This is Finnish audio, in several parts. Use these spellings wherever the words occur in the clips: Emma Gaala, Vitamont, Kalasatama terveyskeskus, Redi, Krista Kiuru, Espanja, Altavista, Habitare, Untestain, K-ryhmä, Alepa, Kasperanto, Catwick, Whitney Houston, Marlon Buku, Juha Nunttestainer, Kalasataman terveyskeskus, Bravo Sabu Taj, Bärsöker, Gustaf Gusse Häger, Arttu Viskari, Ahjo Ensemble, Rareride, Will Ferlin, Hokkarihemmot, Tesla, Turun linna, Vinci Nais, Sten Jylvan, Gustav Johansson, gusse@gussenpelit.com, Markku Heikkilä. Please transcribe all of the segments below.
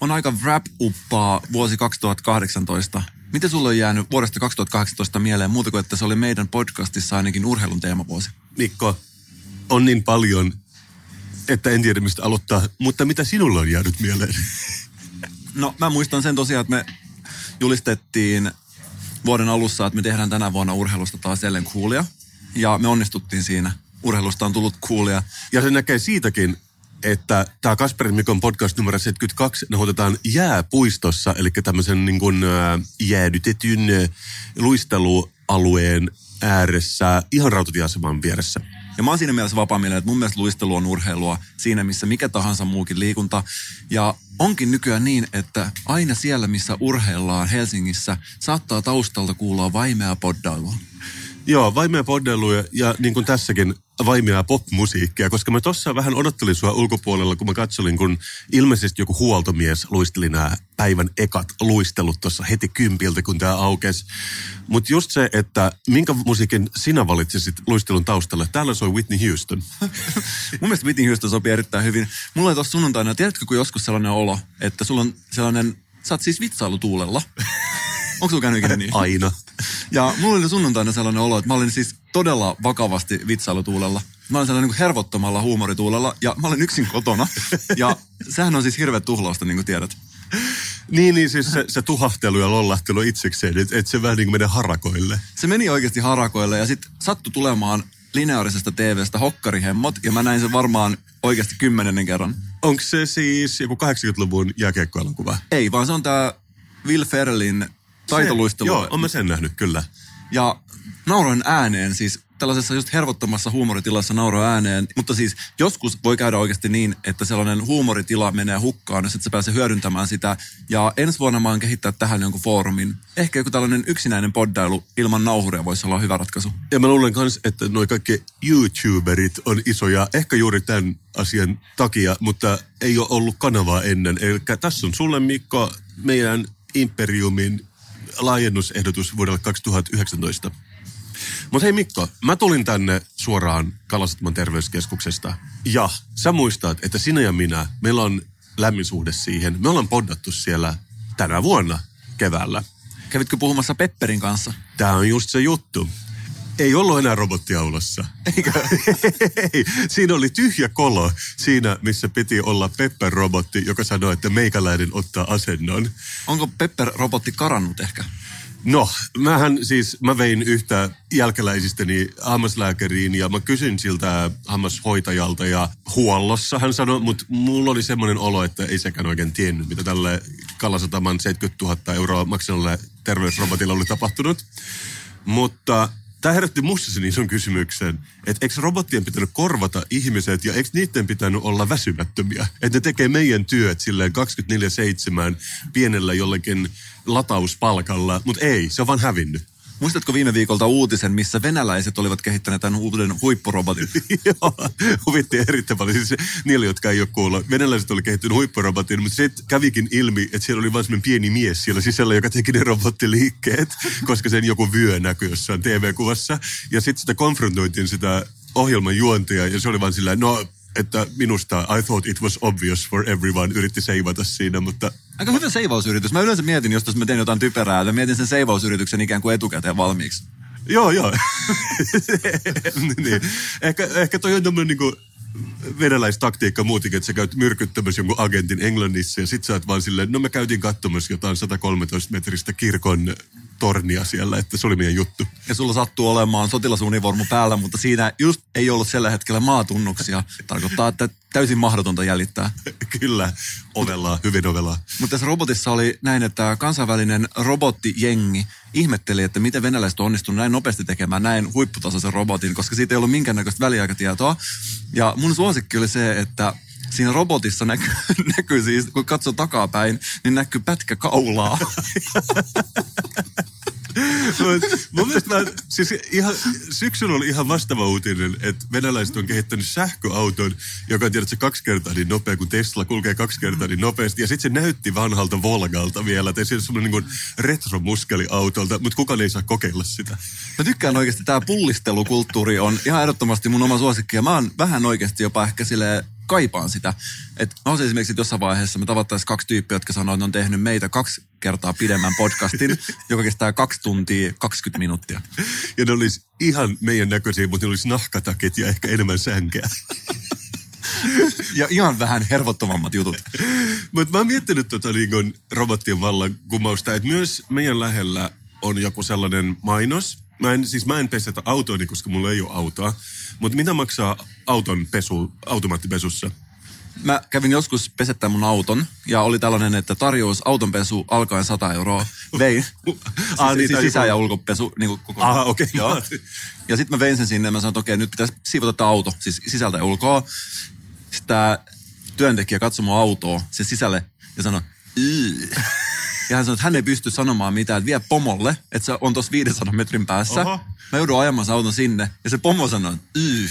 On aika wrap-uppaa vuosi 2018. Miten sulla on jäänyt vuodesta 2018 mieleen muuta kuin, että se oli meidän podcastissa ainakin urheilun teemavuosi? Mikko, on niin paljon, että en tiedä mistä aloittaa, mutta mitä sinulla on jäänyt mieleen? No mä muistan sen tosiaan, että me julistettiin vuoden alussa, että me tehdään tänä vuonna urheilusta taas jälleen coolia. Ja me onnistuttiin siinä. Urheilusta on tullut coolia. Ja se näkee siitäkin, että tämä Kasperin ja Mikon podcast numero 72 nauhoitetaan jääpuistossa, eli tämmöisen niin kuin jäädytetyn luistelualueen ääressä, ihan rautatieaseman vieressä. Ja mä oon siinä mielessä vapaamielinen, että mun mielestä luistelu on urheilua siinä, missä mikä tahansa muukin liikunta. Ja onkin nykyään niin, että aina siellä, missä urheillaan Helsingissä, saattaa taustalta kuulla vaimeaa poddailua. Joo, vaimeaa poddailua ja niin kuin tässäkin vaimeaa popmusiikkia, koska mä tossa vähän odottelin sua ulkopuolella, kun mä katselin, kun ilmeisesti joku huoltomies luisteli nämä päivän ekat luistelut tuossa heti 10:00, kun tää aukesi. Mutta just se, että minkä musiikin sinä valitsisit luistelun taustalle? Täällä soi Whitney Houston. Mun mielestä Whitney Houston sopii erittäin hyvin. Mulla ei tossa sunnuntaina, tiedätkö kun joskus sellainen olo, että sulla on sellainen, sä oot siis vitsailutuulella. Onko sulla käynyt ikinä niin? Aina. Ja mulla oli sunnuntaina sellainen olo, että mä olin siis todella vakavasti vitsailutuulella. Mä olin sellainen niin kuin hervottomalla huumorituulella ja mä olin yksin kotona. Ja sehän on siis hirveä tuhlausta, niin kuin tiedät. Niin siis se tuhahtelu ja lollahtelu itsekseen, että se vähän niin kuin menee harakoille. Se meni oikeasti harakoille ja sitten sattui tulemaan lineaarisesta TV:stä Hokkarihemmot ja mä näin sen varmaan oikeasti 10. kerran. Onko se siis joku 80-luvun jääkiekkoelokuva? Ei, vaan se on tää Will Ferlin taitoluistelu. Joo, on mä sen nähnyt, kyllä. Ja nauroin ääneen, siis tällaisessa just hervottomassa huumoritilassa nauroin ääneen. Mutta siis joskus voi käydä oikeasti niin, että sellainen huumoritila menee hukkaan, jos et sä pääse hyödyntämään sitä. Ja ensi vuonna mä oon kehittää tähän jonkun foorumin. Ehkä joku tällainen yksinäinen poddailu ilman nauhuria voisi olla hyvä ratkaisu. Ja mä luulen kans, että noi kaikki YouTuberit on isoja, ehkä juuri tämän asian takia, mutta ei ole ollut kanavaa ennen. Eli tässä on sulle, Mikko, meidän Imperiumin laajennusehdotus vuodelle 2019. Mutta hei Mikko, mä tulin tänne suoraan Kalasataman terveyskeskuksesta. Ja sä muistat, että sinä ja minä, meillä on lämmin suhde siihen. Me ollaan poddattu siellä tänä vuonna keväällä. Kävitkö puhumassa Pepperin kanssa? Tää on just se juttu. Ei ollut enää robottiaulassa. Eikö? Ei. Siinä oli tyhjä kolo siinä, missä piti olla Pepper-robotti, joka sanoi, että meikäläinen ottaa asennon. Onko Pepper-robotti karannut ehkä? No, mä vein yhtä jälkeläisistäni hammaslääkäriin ja mä kysyin siltä hammashoitajalta ja huollossa hän sanoi, mutta mulla oli semmoinen olo, että ei sekään oikein tiennyt, mitä tälle Kalasataman 70,000 € maksanolle terveysrobotilla oli tapahtunut. Mutta tämä herätti musta sen ison kysymyksen, että eikö robottien pitänyt korvata ihmiset ja eikö niiden pitänyt olla väsymättömiä? Että ne tekee meidän työt silleen 24/7 pienellä jollakin latauspalkalla, mutta ei, se on vaan hävinnyt. Muistatko viime viikolta uutisen, missä venäläiset olivat kehittäneet tämän uuden huippurobotin? Joo, huvitti erittäin paljon. Siis niille, jotka ei ole kuullut. Venäläiset oli kehittänyt huippurobotin, mutta se kävikin ilmi, että siellä oli vain semmoinen pieni mies siellä sisällä, joka teki ne robottiliikkeet, koska sen joku vyö näkyi jossain TV-kuvassa. Ja sitten sitä konfrontoitiin sitä ohjelman juontia ja se oli vaan sillä no, että minusta I thought it was obvious for everyone yritti seivata siinä, mutta aika hyvä seivausyritys. Mä yleensä mietin, jos mä teen jotain typerää, että mietin sen seivausyrityksen ikään kuin etukäteen valmiiksi. Joo. Niin. Ehkä toi on tämmöinen niin kuin venäläistaktiikka muutenkin, että sä käyt myrkyttämässä jonkun agentin Englannissa ja sit sä oot vaan silleen, no me käytiin katsomassa jotain 113 metristä kirkon tornia siellä, että se oli meidän juttu. Ja sulla sattuu olemaan sotilasunivormu päällä, mutta siinä just ei ollut sillä hetkellä maatunnuksia. Tarkoittaa, että täysin mahdotonta jäljittää. Kyllä, ovellaan, hyvin ovellaan. Mutta tässä robotissa oli näin, että kansainvälinen robottijengi ihmetteli, että miten venäläiset on onnistunut näin nopeasti tekemään näin huipputasoisen robotin, koska siitä ei ollut minkäännäköistä väliaikatietoa. Ja mun suosikki oli se, että siinä robotissa näkyy siis, kun katsoo takapäin, niin näkyy pätkä kaulaa. Mun mielestä siis ihan, syksyllä oli ihan vastaava uutinen, että venäläiset on kehittänyt sähköauton, joka on tiedätkö 2 kertaa niin nopea, kun Tesla kulkee 2 kertaa niin nopeasti. Ja sitten se näytti vanhalta Volgalta vielä, että se on semmoinen niin retromuskeliautolta, mutta kukaan ei saa kokeilla sitä. Mä tykkään oikeasti, tämä pullistelukulttuuri on ihan ehdottomasti mun oma suosikki, ja mä oon vähän oikeasti jopa ehkä silleen, kaipaan sitä. Että on se esimerkiksi, että jossain vaiheessa me tavattaisiin 2 tyyppiä, jotka sanoo, että on tehnyt meitä 2 kertaa pidemmän podcastin, joka kestää 2 tuntia 20 minuuttia. Ja ne olisi ihan meidän näköisiä, mutta ne olisi nahkatakit ja ehkä enemmän sänkeä. Ja ihan vähän hervottomammat jutut. Mutta mä oon miettinyt tuota niin robottien vallankumousta, että myös meidän lähellä on joku sellainen mainos. Mä en pesetä autoa, koska mulla ei ole autoa. Mutta mitä maksaa auton pesu, automaattipesussa? Mä kävin joskus pesettämään mun auton ja oli tällainen, että tarjous autonpesu alkaen 100 euroa. Vein. Siis sisä- ja ulkopesu. Niin kokonaan. Ah, okei. Okay. Ja sitten mä vein sen sinne ja mä sanoin, että okei, nyt pitäisi siivota tämä auto, siis sisältä ja ulkoa. Sitten tämä työntekijä katsoi mun autoa sen sisälle ja sanoi, ja hän sanoi, että hän ei pysty sanomaan mitään, että vie pomolle, että se on tuossa 500 metrin päässä. Oho. Mä joudun ajamaan auton sinne, ja se pomo sanoi,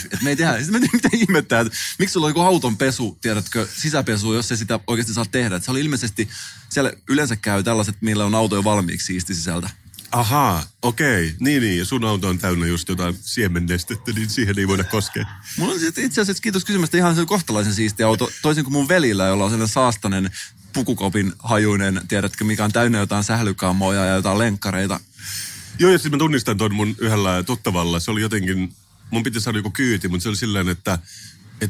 että me ei tehdä. Sitten mä mitä ihmettää, että miksi sulla on joku auton pesu, tiedätkö, sisäpesu, jos ei sitä oikeasti saa tehdä. Että se oli ilmeisesti, siellä yleensä käy tällaiset, millä on auto jo valmiiksi siisti sisältä. Ahaa, okei. Niin, ja sun auto on täynnä just jotain siemennestettä, niin siihen ei voida koskea. Mulla on itse asiassa, kiitos kysymästä, ihan se kohtalaisen siisti auto, toisin kuin mun velillä, jolla on sellainen saastainen, pukukopin hajuinen, tiedätkö, mikä on täynnä jotain sählykamoja ja jotain lenkkareita. Joo, ja siis mä tunnistan tuon mun yhdellä tuttavalla. Se oli jotenkin, mun piti saada joku kyyti, mutta se oli silleen, että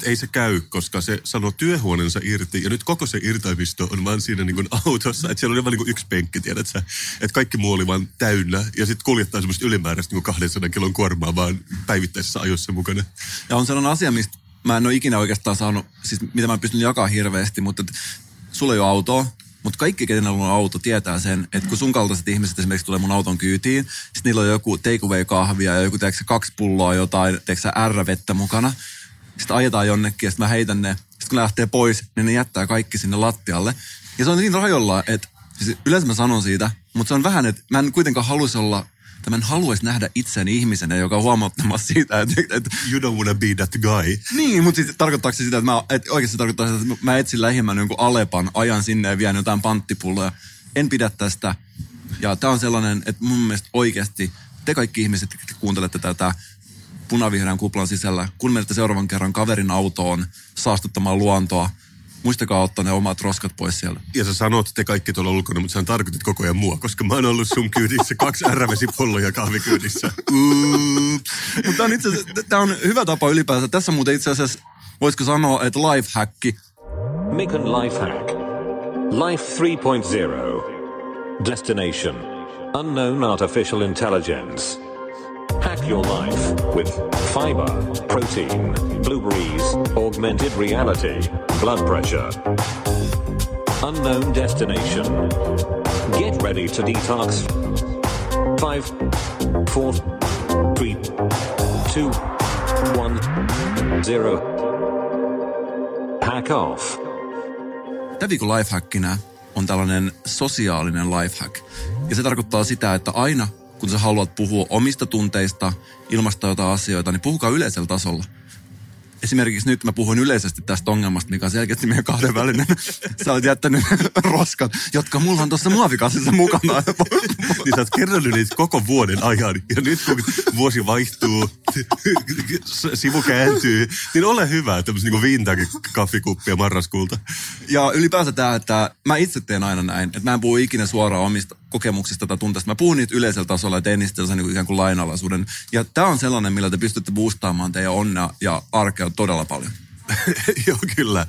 ei se käy, koska se sanoo työhuoneensa irti. Ja nyt koko se irtaimisto on vaan siinä niin kuin autossa, että siellä oli vaan niin kuin 1 penkki, tiedätkö? Että kaikki muu oli vaan täynnä. Ja sitten kuljettaa semmoista ylimääräistä niin kuin 200 kilon kuormaa vaan päivittäisessä ajossa mukana. Ja on sellainen asia, mistä mä en ole ikinä oikeastaan saanut, siis mitä mä en pystynyt jakamaan hirveästi, mutta sulla ei ole autoa, mutta kaikki, kenellä on auto, tietää sen, että kun sun kaltaiset ihmiset esimerkiksi tulee mun auton kyytiin, sitten niillä on joku takeaway-kahvia ja joku, teetkö 2 pulloa jotain, teetkö R-vettä mukana. Sitten ajetaan jonnekin ja sitten mä heitän ne. Sitten kun ne lähtee pois, niin ne jättää kaikki sinne lattialle. Ja se on niin rajoillaan, että siis yleensä mä sanon siitä, mutta se on vähän, että mä en kuitenkaan haluaisi olla, että mä en haluaisi nähdä itseäni ihmisenä, joka on huomauttamassa siitä, että you don't wanna be that guy. Niin, mutta siis tarkoittaako se sitä, että oikeasti tarkoittaa sitä, että mä etsin lähimmän jonkun Alepan, ajan sinne ja vien jotain panttipulloja. En pidä tästä. Ja tää on sellainen, että mun mielestä oikeasti te kaikki ihmiset, jotka kuuntelette tätä punavihreän kuplan sisällä, kun menette seuraavan kerran kaverin autoon saastuttamaan luontoa, muistakaa ottaa ne omat roskat pois siellä. Ja sä sanot, että te kaikki tuolla ulkona, mutta sä tarkoitit koko ajan mua, koska mä oon ollut sun kyydissä 2 R-vesipolloja kahvikyydissä. Ups. Mutta tää on hyvä tapa ylipäänsä. Tässä muuten itse asiassa, voisiko sanoa, että lifehacki. Mikon lifehack. Life 3.0. Destination. Unknown artificial intelligence. Hack your life with fiber, protein, blueberries, augmented reality, blood pressure. Unknown destination. Get ready to detox. 5, 4, 3, 2, 1, 0. Hack off. Tämä viikon lifehackinä on tällainen sosiaalinen lifehack. Ja se tarkoittaa sitä, että aina kun sä haluat puhua omista tunteista, ilmaista jotain asioita, niin puhukaa yleisellä tasolla. Esimerkiksi nyt mä puhun yleisesti tästä ongelmasta, mikä on selkeästi meidän kahden välinen. Sä olet jättänyt roskat, jotka mulla on tuossa muovikasissa mukana. Niin sä oot kerrannut niitä koko vuoden ajan. Ja nyt kun vuosi vaihtuu, sivu kääntyy, niin ole hyvä. Tämmöisen niin kuin vintage-kahvikuppia marraskuulta. Ja ylipäänsä tämä, että mä itse teen aina näin. Että mä en puhu ikinä suoraan omista kokemuksista tai tunteista. Mä puhun niitä yleisellä tasolla ja tein niistä niin ikään kuin lainalaisuuden. Ja tämä on sellainen, millä te pystytte boostaamaan teidän onnea ja arkea todella paljon. Joo, kyllä.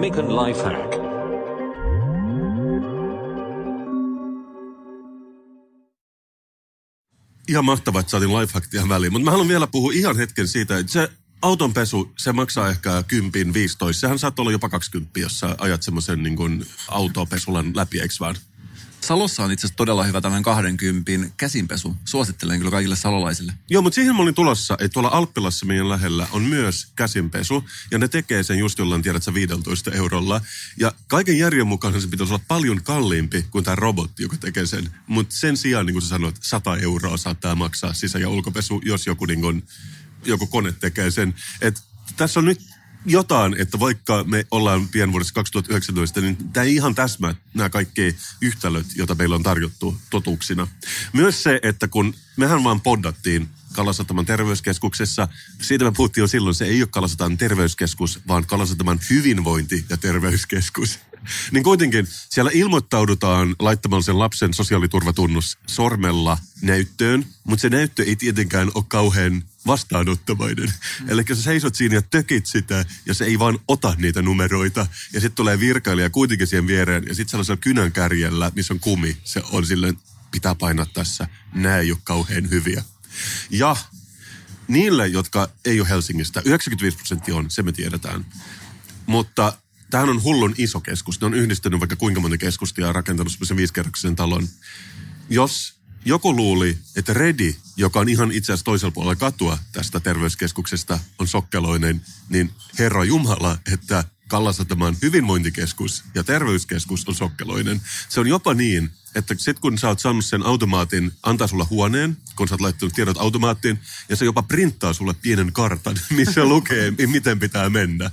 Mikon lifehack. Ihan mahtavaa, että saatiin lifehack tähän väliin. Mutta mä haluan vielä puhua ihan hetken siitä, että se autonpesu, se maksaa ehkä 10-15. Sehän saattaa olla jopa 20, jos sä ajat semmoisen niin kuin autopesulan läpi, eikö vaan? Salossa on itse asiassa todella hyvä tämän 20 käsinpesu. Suosittelen kyllä kaikille salolaisille. Joo, mutta siihen mä olin tulossa, että tuolla Alppilassa meidän lähellä on myös käsinpesu. Ja ne tekee sen just jollain, tiedätkö, 15 €. Ja kaiken järjen mukaan se pitäisi olla paljon kalliimpi kuin tämä robotti, joka tekee sen. Mutta sen sijaan, niin kuin sä sanoit, 100 € saattaa maksaa sisä- ja ulkopesu, jos joku, niin kun, joku kone tekee sen. Et tässä on nyt jotain, että vaikka me ollaan pienvuodessa 2019, niin tämä ei ihan täsmää nämä kaikki yhtälöt, joita meillä on tarjottu totuuksina. Myös se, että kun mehän vaan poddattiin Kalasataman terveyskeskuksessa, siitä me puhuttiin jo silloin, se ei ole Kalasataman terveyskeskus, vaan Kalasataman hyvinvointi- ja terveyskeskus. Niin kuitenkin siellä ilmoittaudutaan laittamaan sen lapsen sosiaaliturvatunnus sormella näyttöön, mutta se näyttö ei tietenkään ole kauhean vastaanottavainen. Eli sä seisot siinä ja tökit sitä, ja se ei vaan ota niitä numeroita. Ja sitten tulee virkailija kuitenkin siihen viereen, ja sitten sellaisella kynän kärjellä, missä on kumi, se on silleen, pitää painaa tässä. Nämä ei ole kauhean hyviä. Ja niille, jotka ei ole Helsingistä, 95% on, se me tiedetään. Mutta tämähän on hullun iso keskus. Ne on yhdistänyt vaikka kuinka monta keskusta ja rakentanut semmoisen 5-kerroksisen talon. Jos joku luuli, että Redi, joka on ihan itse asiassa toisella puolella katua tästä terveyskeskuksesta, on sokkeloinen, niin herra jumala, että Kalasataman hyvinvointikeskus ja terveyskeskus on sokkeloinen. Se on jopa niin, että sit kun sä oot saanut sen automaatin, antaa sulla huoneen, kun sä oot laittanut tiedot automaattiin, ja se jopa printtaa sulle pienen kartan, missä lukee, miten pitää mennä.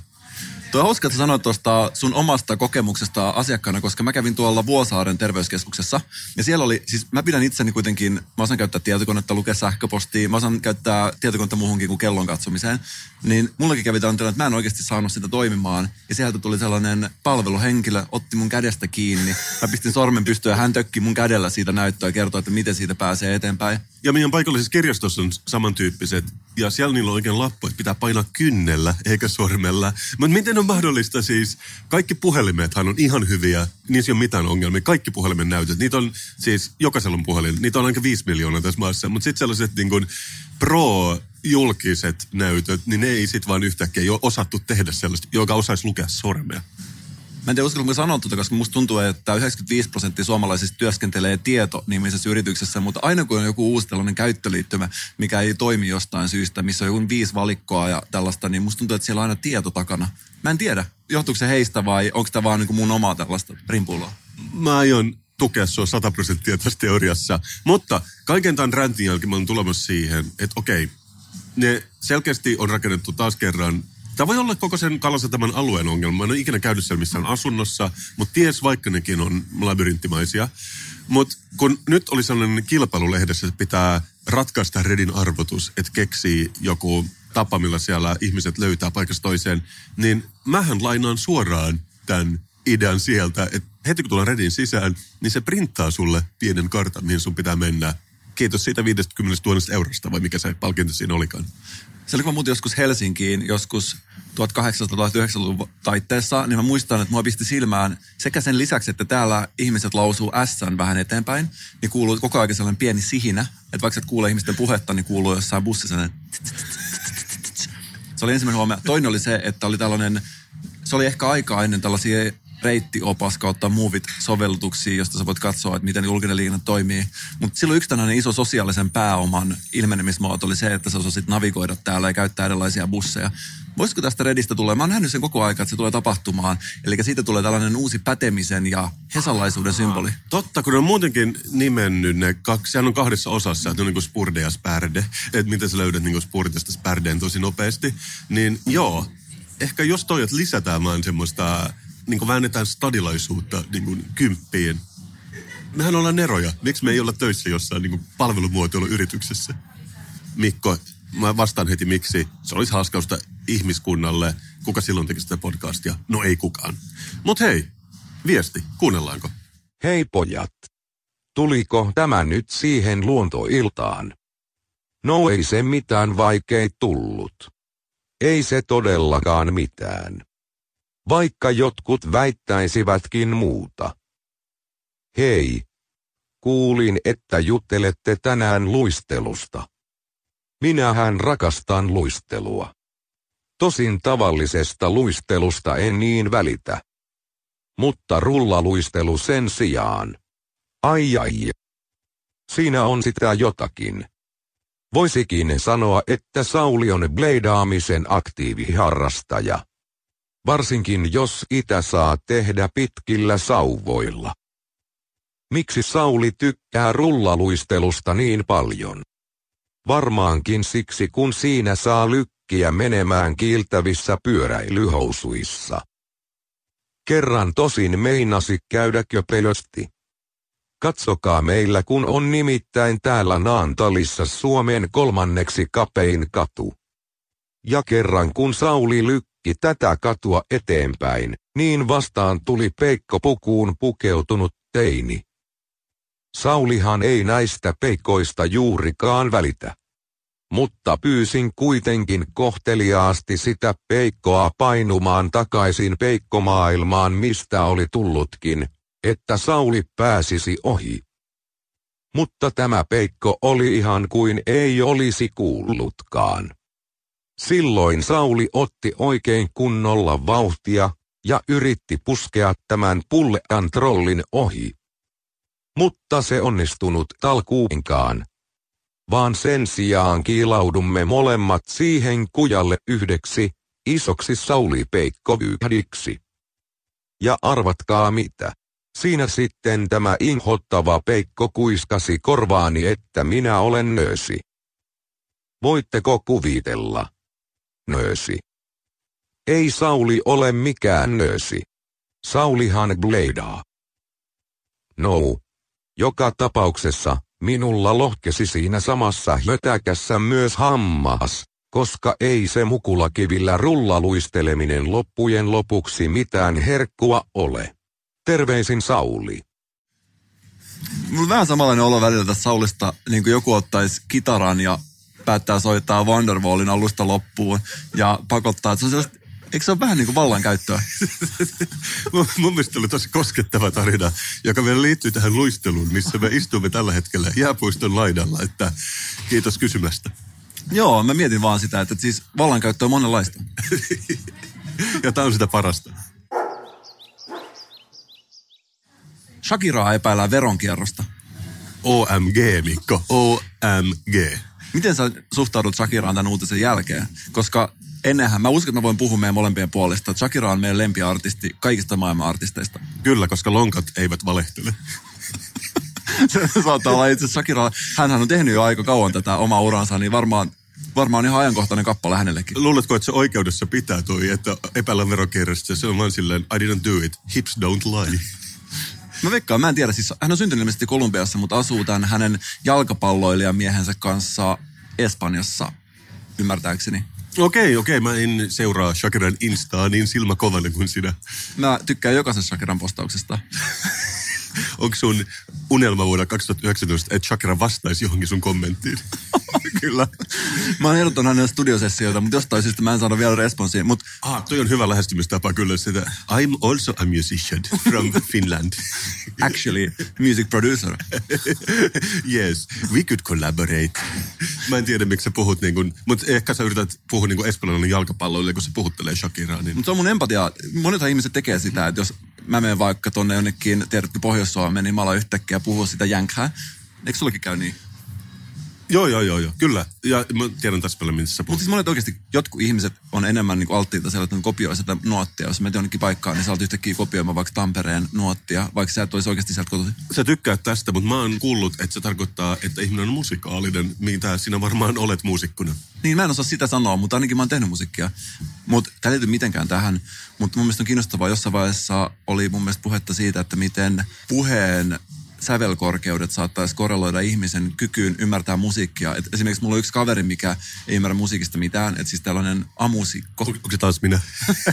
Tuo on hauska, että sanoit tuosta sun omasta kokemuksesta asiakkaana, koska mä kävin tuolla Vuosaaren terveyskeskuksessa. Ja siellä oli, siis mä pidän itseni kuitenkin, mä osaan käyttää tietokonetta, lukea sähköpostia, mä osaan käyttää tietokonetta muuhunkin kuin kellon katsomiseen. Niin mullakin kävi tämän, että mä en oikeasti saanut sitä toimimaan. Ja sieltä tuli sellainen palveluhenkilö, otti mun kädestä kiinni. Mä pistin sormen pystyyn ja hän tökki mun kädellä siitä näyttöä ja kertoi, että miten siitä pääsee eteenpäin. Ja meidän paikallisessa kirjastossa on samantyyppiset. Ja siellä niillä on oikein lappu, että pitää painaa kynnellä eikä sormella. Mutta miten on mahdollista siis? Kaikki puhelimethan on ihan hyviä. Niissä ei ole mitään ongelmia. Kaikki puhelimen näytöt. Niitä on siis, jokaisella on puhelin. Niitä on ainakin 5 miljoonaa tässä maassa. Mutta sitten sellaiset niin kuin pro-julkiset näytöt, niin ne ei sitten vaan yhtäkkiä ole osattu tehdä sellaista, joka osaisi lukea sormea. Mä en tiedä uskallanko sanoa tuota, koska musta tuntuu, että 95% suomalaisista työskentelee tieto-nimisessä yrityksessä, mutta aina kun on joku uusi tällainen käyttöliittymä, mikä ei toimi jostain syystä, missä on joku 5 valikkoa ja tällaista, niin musta tuntuu, että siellä on aina tieto takana. Mä en tiedä, johtuuko se heistä vai onko tämä vaan niin kuin mun omaa tällaista rimpuloa? Mä aion tukea sua 100% tässä teoriassa, mutta kaiken tämän räntin jälkeen mä oon tulemassa siihen, että okei, ne selkeästi on rakennettu taas kerran. Tämä voi olla koko sen Kalasataman alueen ongelma. En ole ikinä käynyt siellä missään asunnossa, mutta ties vaikka nekin on labyrinttimaisia. Mutta kun nyt oli sellainen kilpailulehdessä, että pitää ratkaista Redin arvotus, että keksii joku tapa, millä siellä ihmiset löytää paikasta toiseen, niin mähän lainaan suoraan tämän idean sieltä, että heti kun tullaan Redin sisään, niin se printtaa sulle pienen kartan, mihin sun pitää mennä. Kiitos siitä 50 000 €, vai mikä se palkinto siinä olikaan. Silloin kun mä muutin joskus Helsinkiin, joskus 1800-1900-luvun taitteessa, niin mä muistan, että mua pisti silmään sekä sen lisäksi, että täällä ihmiset lausuu S:n vähän eteenpäin, niin kuuluu koko ajan sellainen pieni sihinä, että vaikka et kuule ihmisten puhetta, niin kuuluu jossain bussissa sellainen. Se oli ensimmäinen huomio. Toinen oli se, että oli tällainen, se oli ehkä aikaa ennen tällaisia reittiopas kautta Movit-sovellutuksia, josta sä voit katsoa, että miten julkinen liikenne toimii. Mutta silloin yksi tällainen iso sosiaalisen pääoman ilmenemismuoto oli se, että sä osasit navigoida täällä ja käyttää erilaisia busseja. Voisiko tästä Redistä tulla? Mä oon nähnyt sen koko ajan, että se tulee tapahtumaan. Eli siitä tulee tällainen uusi pätemisen ja hesalaisuuden symboli. Totta, kun on muutenkin nimennyt ne kaksi. Sehän on 2 osassa, että on niin kuin spurde ja spärde. Että miten sä löydät niin kuin spurdesta spärdeen tosi nopeasti. Niin joo, ehkä jos toi, että lisätään vaan semmoista niin kuin väännetään stadilaisuutta niin kuin 10. Mehän ollaan neroja. Miksi me ei olla töissä jossain niin kuin palvelumuotoiluyrityksessä? Mikko, mä vastaan heti miksi. Se olisi haaskausta ihmiskunnalle. Kuka silloin teki sitä podcastia? No ei kukaan. Mut hei, viesti. Kuunnellaanko? Hei pojat. Tuliko tämä nyt siihen luontoiltaan? No ei se mitään vaikeit tullut. Ei se todellakaan mitään. Vaikka jotkut väittäisivätkin muuta. Hei. Kuulin, että juttelette tänään luistelusta. Minähän rakastan luistelua. Tosin tavallisesta luistelusta en niin välitä. Mutta rullaluistelu sen sijaan. Ai ai. Siinä on sitä jotakin. Voisikin sanoa, että Sauli on bleidaamisen aktiiviharrastaja. Varsinkin jos itä saa tehdä pitkillä sauvoilla. Miksi Sauli tykkää rullaluistelusta niin paljon? Varmaankin siksi, kun siinä saa lykkiä menemään kiiltävissä pyöräilyhousuissa. Kerran tosin meinasi käydä köpelösti. Katsokaa meillä, kun on nimittäin täällä Naantalissa Suomen 3. kapein katu. Ja kerran kun Sauli lykki tätä katua eteenpäin, niin vastaan tuli peikkopukuun pukeutunut teini. Saulihan ei näistä peikoista juurikaan välitä. Mutta pyysin kuitenkin kohteliaasti sitä peikkoa painumaan takaisin peikkomaailmaan, mistä oli tullutkin, että Sauli pääsisi ohi. Mutta tämä peikko oli ihan kuin ei olisi kuullutkaan. Silloin Sauli otti oikein kunnolla vauhtia ja yritti puskea tämän pullean trollin ohi. Mutta se onnistunut alkuunkaan. Vaan sen sijaan kiilaudumme molemmat siihen kujalle yhdeksi, isoksi Sauli-peikkovyyhdiksi. Ja arvatkaa mitä. Siinä sitten tämä inhottava peikko kuiskasi korvaani, että minä olen nöösi. Voitteko kuvitella? Nöösi. Ei Sauli ole mikään nöösi. Saulihan bleidaa. No. Joka tapauksessa, minulla lohkesi siinä samassa hötäkässä myös hammas, koska ei se mukulakivillä rullaluisteleminen loppujen lopuksi mitään herkkua ole. Terveisin Sauli. Mulla on vähän samanlainen olo välillä tässä Saulista, niin kuin joku ottaisi kitaran ja päättää soittaa Wonderwallin alusta loppuun ja pakottaa, että se on sellaista. Eikö se ole vähän niin kuin vallankäyttöä? Mun mielestä oli tosi koskettava tarina, joka vielä liittyy tähän luisteluun, missä me istumme tällä hetkellä jääpuiston laidalla. Että kiitos kysymästä. Joo, mä mietin vaan sitä, että siis vallankäyttö on monenlaista. Ja tää on sitä parasta. Shakiraa epäillään veronkierrosta. OMG, Mikko. OMG. Miten sä suhtaudut Shakiraan tämän uutisen jälkeen? Koska ennenhän, mä uskon, että mä voin puhua meidän molempien puolesta. Shakira on meidän lempiartisti kaikista maailman artisteista. Kyllä, koska lonkat eivät valehtele. Se saattaa olla itse asiassa Shakira. Hänhän on tehnyt jo aika kauan tätä omaa uransa, niin varmaan ihan ajankohtainen kappale hänellekin. Luuletko, että se oikeudessa pitää toi, että epäillä verokierrosta? Se on vain silleen, I didn't do it. Hips don't lie. Mä veikkaan, mä en tiedä. Siis hän on syntynyt ilmeisesti Kolumbiassa, mutta asuu tämän hänen jalkapalloilijamiehensä kanssa Espanjassa, ymmärtääkseni. Okei. Mä en seuraa Shakiran instaa niin silmäkovana kuin sinä. Mä tykkään jokaisen Shakiran postauksesta. Onko sun unelma vuonna 2019, että Shakira vastaisi johonkin sun kommenttiin? Kyllä. Mä oon ehdottanut hänelle studiosessioita, mutta jostain syystä mä en saada vielä responsia. Mut... toi on hyvä lähestymistapa kyllä sitä. I'm also a musician from Finland. Actually, music producer. Yes, we could collaborate. Mä en tiedä, miksi sä puhut niin kuin, mutta ehkä sä yrität puhua niin kuin espanjalainen jalkapalloille, kun se puhuttelee Shakiraa. Niin... Mutta se on mun empatiaa. Monethan ihmiset tekee sitä, että jos mä menen vaikka tonne jonnekin, tiedätkö, Pohjois-Suomeen, niin mä aloin yhtäkkiä puhua sitä jänkhää. Eikö sullekin käy niin? Joo. Kyllä. Ja mä tiedän tässä paljon, missä sä puhut. Mutta siis monet oikeasti, jotkut ihmiset on enemmän niin kuin alttiita siellä, että ne kopioi sitä nuottia. Jos menet jonnekin paikkaan, niin sä olet yhtäkkiä kopioimaan vaikka Tampereen nuottia, vaikka sä et olisi oikeasti sieltä kotosi. Sä tykkäät tästä, mutta mä oon kuullut, että se tarkoittaa, että ihminen on musikaalinen, mitä sinä varmaan olet muusikkona. Niin, mä en osaa sitä sanoa, mutta ainakin mä oon tehnyt musiikkia. Mutta tää ei liity mitenkään tähän. Mutta mun mielestä on kiinnostavaa, jossain vaiheessa oli mun mielestä puhetta siitä, että miten puheen sävelkorkeudet saattaisi korreloida ihmisen kykyyn ymmärtää musiikkia. Et esimerkiksi mulla on yksi kaveri, mikä ei ymmärrä musiikista mitään, että siis tällainen amusikko. Onko se taas minä?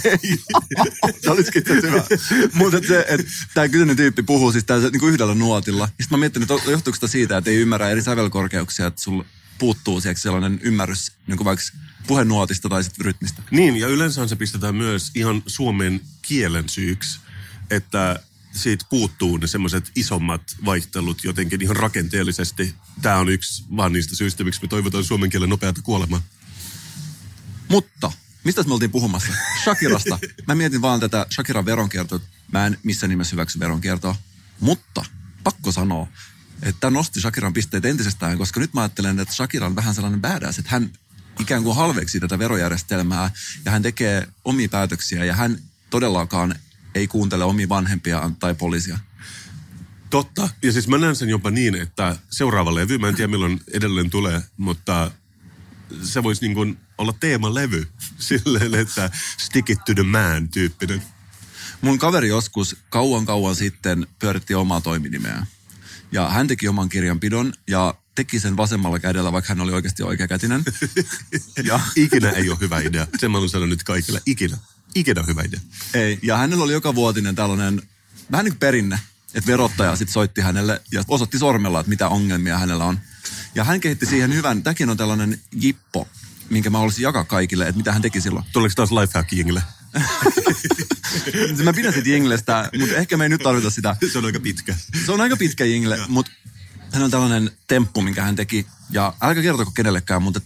Ei. Tämä olisikin tietysti hyvä. Mutta tämä kyseinen tyyppi puhuu siis niinku yhdellä nuotilla. Sitten mä mietin, että johtuuko sitä siitä, että ei ymmärrä eri sävelkorkeuksia, että sulla puuttuu sellainen ymmärrys niin kuin vaikka puhenuotista tai sitten rytmistä. Niin, ja yleensä se pistetään myös ihan suomen kielen syyksi, että siitä puuttuu ne semmoiset isommat vaihtelut jotenkin ihan rakenteellisesti. Tämä on yksi vaan niistä syistä, miksi me toivotaan suomen kielen nopeata kuolemaa. Mutta, mistä me oltiin puhumassa? Shakirasta. Mä mietin vaan tätä Shakiran veronkiertoa. Mä en missään nimessä hyväksy veronkiertoa. Mutta pakko sanoa, että tämä nosti Shakiran pisteet entisestään, koska nyt mä ajattelen, että Shakira on vähän sellainen badass, että hän ikään kuin halveksii tätä verojärjestelmää ja hän tekee omia päätöksiä ja hän todellakaan ei kuuntele omia vanhempiaan tai poliisia. Totta. Ja siis mä näen sen jopa niin, että seuraava levy, mä en tiedä milloin edelleen tulee, mutta se voisi niin kuin olla teemalevy silleen, että stick it to the man -tyyppinen. Mun kaveri joskus kauan sitten pyöritti omaa toiminimeä. Ja hän teki oman kirjanpidon ja teki sen vasemmalla kädellä, vaikka hän oli oikeasti oikeakätinen. Ja ikinä ei ole hyvä idea. Sen mä olen sanonut nyt kaikille. Ikinä hyvä idea. Ei. Ja hänellä oli jokavuotinen tällainen vähän niin kuin perinne, että verottaja sitten soitti hänelle ja osoitti sormella, että mitä ongelmia hänellä on. Ja hän kehitti siihen hyvän, tämäkin on tällainen jippo, minkä mä haluaisin jakaa kaikille, että mitä hän teki silloin. Tuleeko taas lifehack-jengille? Mä pidän siitä jinglestä, mutta ehkä me ei nyt tarvita sitä. Se on aika pitkä. Se on aika pitkä jingle, mutta hän on tällainen temppu, minkä hän teki. Ja älkää kertoko kenellekään, mutta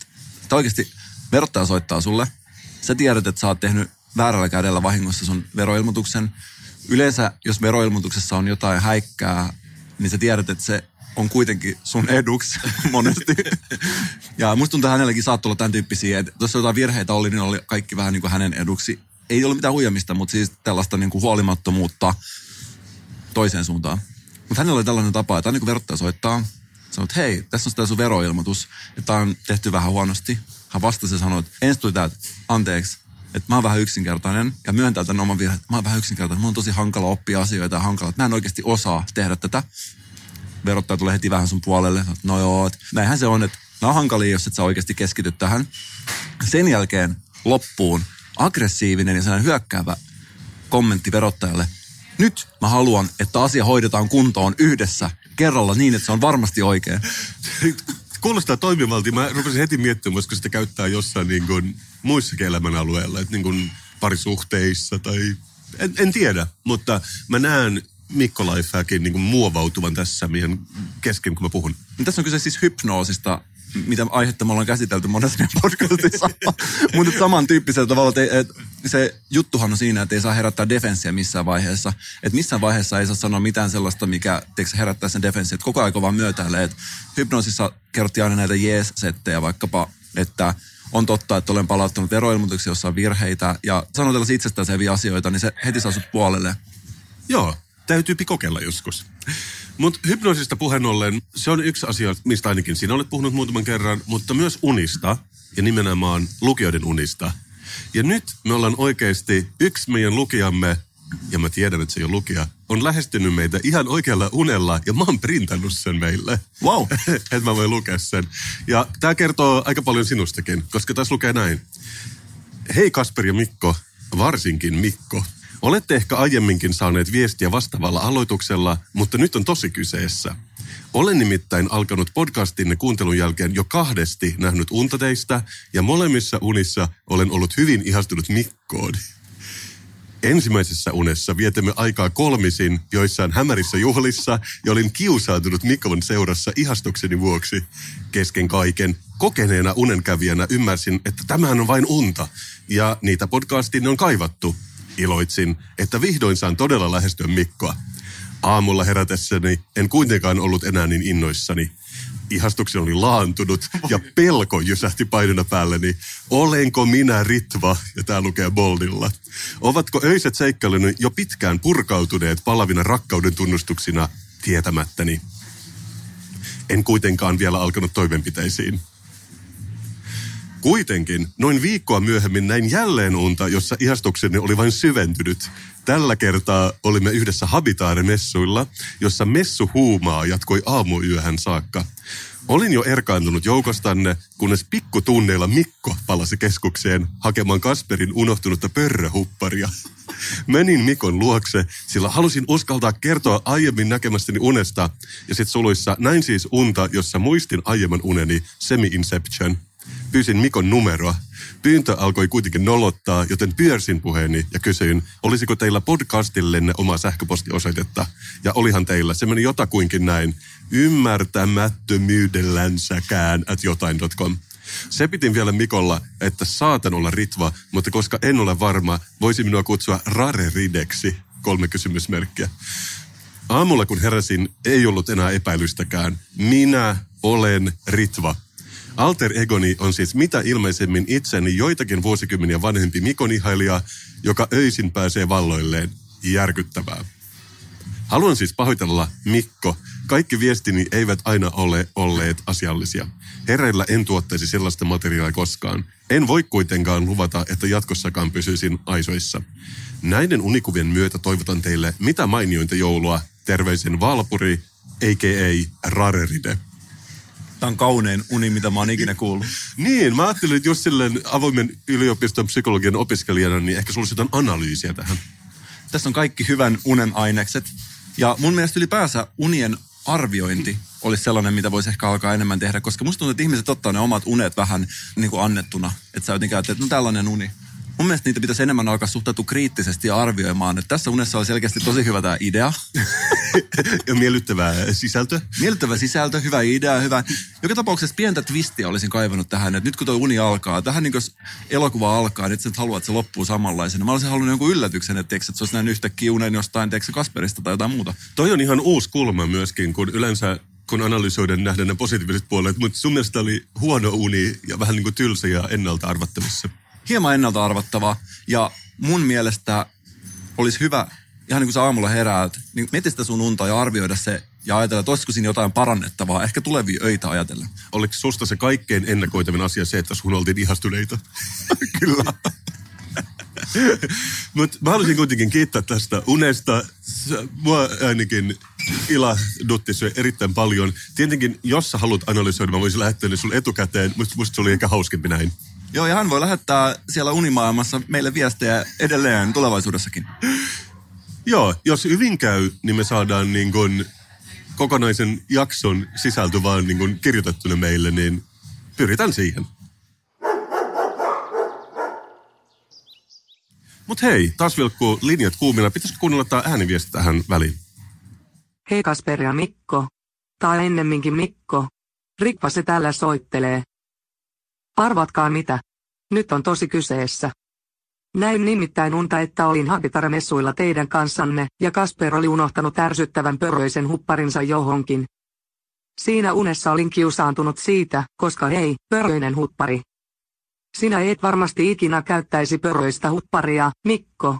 oikeasti verottaja soittaa sulle. Sä tiedät, että sä oot tehnyt väärällä kädellä vahingossa sun veroilmoituksen. Yleensä, jos veroilmoituksessa on jotain häikkää, niin sä tiedät, että se on kuitenkin sun eduksi monesti. Ja musta tuntuu, että hänelläkin saattoi olla tämän tyyppisiä, että jos jotain virheitä oli, niin oli kaikki vähän niin kuin hänen eduksi. Ei ole mitään huijamista, mutta siis tällaista niin kuin huolimattomuutta toiseen suuntaan. Mutta hänellä oli tällainen tapa, että aina kun verottaja soittaa, sanoi, että hei, tässä on sitä sun veroilmoitus, että tämä on tehty vähän huonosti. Hän vastasi ja sanoi, että ensin tuli täältä, anteeksi, että mä oon vähän yksinkertainen ja myöntää tämän oman virheet. Mä oon vähän yksinkertainen, mä oon tosi hankala oppia asioita ja hankala, että mä en oikeasti osaa tehdä tätä. Verottaja tulee heti vähän sun puolelle, sanoi, no joo, näinhän se on, että nämä on hankalia, jos et sä oikeasti keskityt tähän. Sen jälkeen loppuun aggressiivinen ja sellainen hyökkäävä kommentti verottajalle. Nyt mä haluan, että asia hoidetaan kuntoon yhdessä kerralla niin, että se on varmasti oikein. Kuulostaa toimivalti. Mä rupesin heti miettimään, koska sitä käyttää jossain niin kuin muissakin elämänalueilla, että niin kuin parisuhteissa tai... En tiedä, mutta mä näen Mikko Lifehackin niin kuin muovautuvan tässä meidän kesken, kun mä puhun. Tässä on kyse siis hypnoosista, mitä aihetta me ollaan käsitelty monessa podcastissa. Mutta samantyyppisellä tavalla se juttuhan on siinä, että ei saa herättää defenssiä missään vaiheessa. Että missään vaiheessa ei saa sanoa mitään sellaista, mikä herättää sen defenssiä. Että koko ajan vaan myötäilee. Et hypnoosissa kerrottiin aina näitä jees-settejä vaikkapa, että on totta, että olen palauttanut veroilmoituksia, jossa on virheitä. Ja sanon tällaisia itsestäänselviä asioita, niin se heti saa sut puolelle. Joo, täytyy kokeilla joskus. Mutta hypnoosista puheen ollen, se on yksi asia, mistä ainakin sinä olet puhunut muutaman kerran, mutta myös unista, ja nimenomaan lukijoiden unista. Ja nyt me ollaan oikeasti, yksi meidän lukijamme, ja mä tiedän, että se ei ole lukija, on lähestynyt meitä ihan oikealla unella, ja mä oon printannut sen meille. Wow! Että mä voin lukea sen. Ja tää kertoo aika paljon sinustakin, koska tässä lukee näin. Hei Kasper ja Mikko, varsinkin Mikko. Olette ehkä aiemminkin saaneet viestiä vastaavalla aloituksella, mutta nyt on tosi kyseessä. Olen nimittäin alkanut podcastinne kuuntelun jälkeen jo 2 nähnyt unta teistä, ja molemmissa unissa olen ollut hyvin ihastunut Mikkoon. Ensimmäisessä unessa vietämme aikaa kolmisin joissain hämärissä juhlissa, ja olin kiusaantunut Mikon seurassa ihastukseni vuoksi. Kesken kaiken kokeneena unenkävijänä ymmärsin, että tämähän on vain unta, ja niitä podcastinne on kaivattu. Iloitsin, että vihdoin saan todella lähestyä Mikkoa. Aamulla herätessäni en kuitenkaan ollut enää niin innoissani. Ihastukseni oli laantunut ja pelko jysähti painona päälleni. Olenko minä Ritva? Ja tää lukee boldilla. Ovatko öiset seikkailuni jo pitkään purkautuneet palavina rakkauden tunnustuksina tietämättäni? En kuitenkaan vielä alkanut toimenpiteisiin. Kuitenkin, noin viikkoa myöhemmin näin jälleen unta, jossa ihastukseni oli vain syventynyt. Tällä kertaa olimme yhdessä Habitare-messuilla, jossa messuhuumaa jatkoi aamuyöhön saakka. Olin jo erkaantunut joukostanne, kunnes pikkutunneilla Mikko palasi keskukseen hakemaan Kasperin unohtunutta pörröhupparia. Menin Mikon luokse, sillä halusin uskaltaa kertoa aiemmin näkemästäni unesta, ja sit suluissa näin siis unta, jossa muistin aiemman uneni, semi-inception. Pyysin Mikon numeroa. Pyyntö alkoi kuitenkin nolottaa, joten pyörsin puheeni ja kysyin, olisiko teillä podcastillenne oma sähköpostiosoitetta. Ja olihan teillä, se meni jotakuinkin näin, ymmärtämättömyydellänsä@jotain.com. Se pitin vielä Mikolla, että saatan olla Ritva, mutta koska en ole varma, voisi minua kutsua Rare Rideksi, 3 kysymysmerkkiä. Aamulla kun heräsin, ei ollut enää epäilystäkään. Minä olen Ritva. Alter egoni on siis mitä ilmeisemmin itseni joitakin vuosikymmeniä vanhempi Mikon ihailija, joka öisin pääsee valloilleen. Järkyttävää. Haluan siis pahoitella, Mikko. Kaikki viestini eivät aina ole olleet asiallisia. Hereillä en tuottaisi sellaista materiaalia koskaan. En voi kuitenkaan luvata, että jatkossakaan pysyisin aisoissa. Näiden unikuvien myötä toivotan teille mitä mainiointa joulua. Terveisin Valpuri, a.k.a. Rareride. Tämä on kaunein uni, mitä mä oon ikinä kuullut. Niin, mä ajattelin, että jos silleen avoimen yliopiston psykologian opiskelijana, niin ehkä sulla olisi jotain analyysiä tähän. Tässä on kaikki hyvän unen ainekset. Ja mun mielestä ylipäänsä unien arviointi olisi sellainen, mitä voisi ehkä alkaa enemmän tehdä, koska musta tuntuu, että ihmiset ottaa ne omat unet vähän niin kuin annettuna. Että sä jotenkin ajattelet, että no tällainen uni. Mun mielestä niitä pitäisi enemmän alkaa suhtautua kriittisesti ja arvioimaan, että tässä unessa on selkeästi tosi hyvä tämä idea. Ja miellyttävä sisältö. Miellyttävä sisältö, hyvä idea, hyvä. Joka tapauksessa pientä twistiä olisin kaivannut tähän, että nyt kun tuo uni alkaa, tähän niin jos elokuva alkaa, niin et haluat, että se loppuu samanlaisena. Mä olisin halunnut jonkun yllätyksen, että se olisi näin yhtäkkiä unen jostain, Kasperista tai jotain muuta. Toi on ihan uusi kulma myöskin, kun yleensä kun analysoiden nähdään ne positiiviset puolet, mutta sun mielestä oli huono uni ja vähän niin kuin tylsä ja ennalta arvattavissa. Hieman ennalta arvattavaa ja mun mielestä olisi hyvä, ihan niin kuin sä aamulla heräät, niin mieti sitä sun unta ja arvioida se ja ajatella, että olisiko siinä jotain parannettavaa, ehkä tulevia öitä ajatella. Oliko susta se kaikkein ennakoitavin asia se, että sun oltiin ihastuneita? Kyllä. Mutta mä haluaisin kuitenkin kiittää tästä unesta. Mua ainakin ilahdutti se erittäin paljon. Tietenkin, jos sä haluat analysoida, mä voisin lähettää ne sun etukäteen, mutta musta se oli ehkä hauskempi näin. Joo, ja hän voi lähettää siellä unimaailmassa meille viestejä edelleen tulevaisuudessakin. Joo, jos hyvin käy, niin me saadaan niin kun kokonaisen jakson sisältö vaan niin kun kirjoitettuna meille, niin pyritään siihen. Mut hei, taas vilkkuu linjat kuumina. Pitäisikö kuunnella tää ääniviesti tähän väliin? Hei Kasper ja Mikko. Tai ennemminkin Mikko. Rikva se täällä soittelee. Arvatkaa mitä. Nyt on tosi kyseessä. Näin nimittäin unta, että olin Habitare-messuilla teidän kanssanne, ja Kasper oli unohtanut ärsyttävän pörröisen hupparinsa johonkin. Siinä unessa olin kiusaantunut siitä, koska hei, pörröinen huppari. Sinä et varmasti ikinä käyttäisi pörröistä hupparia, Mikko.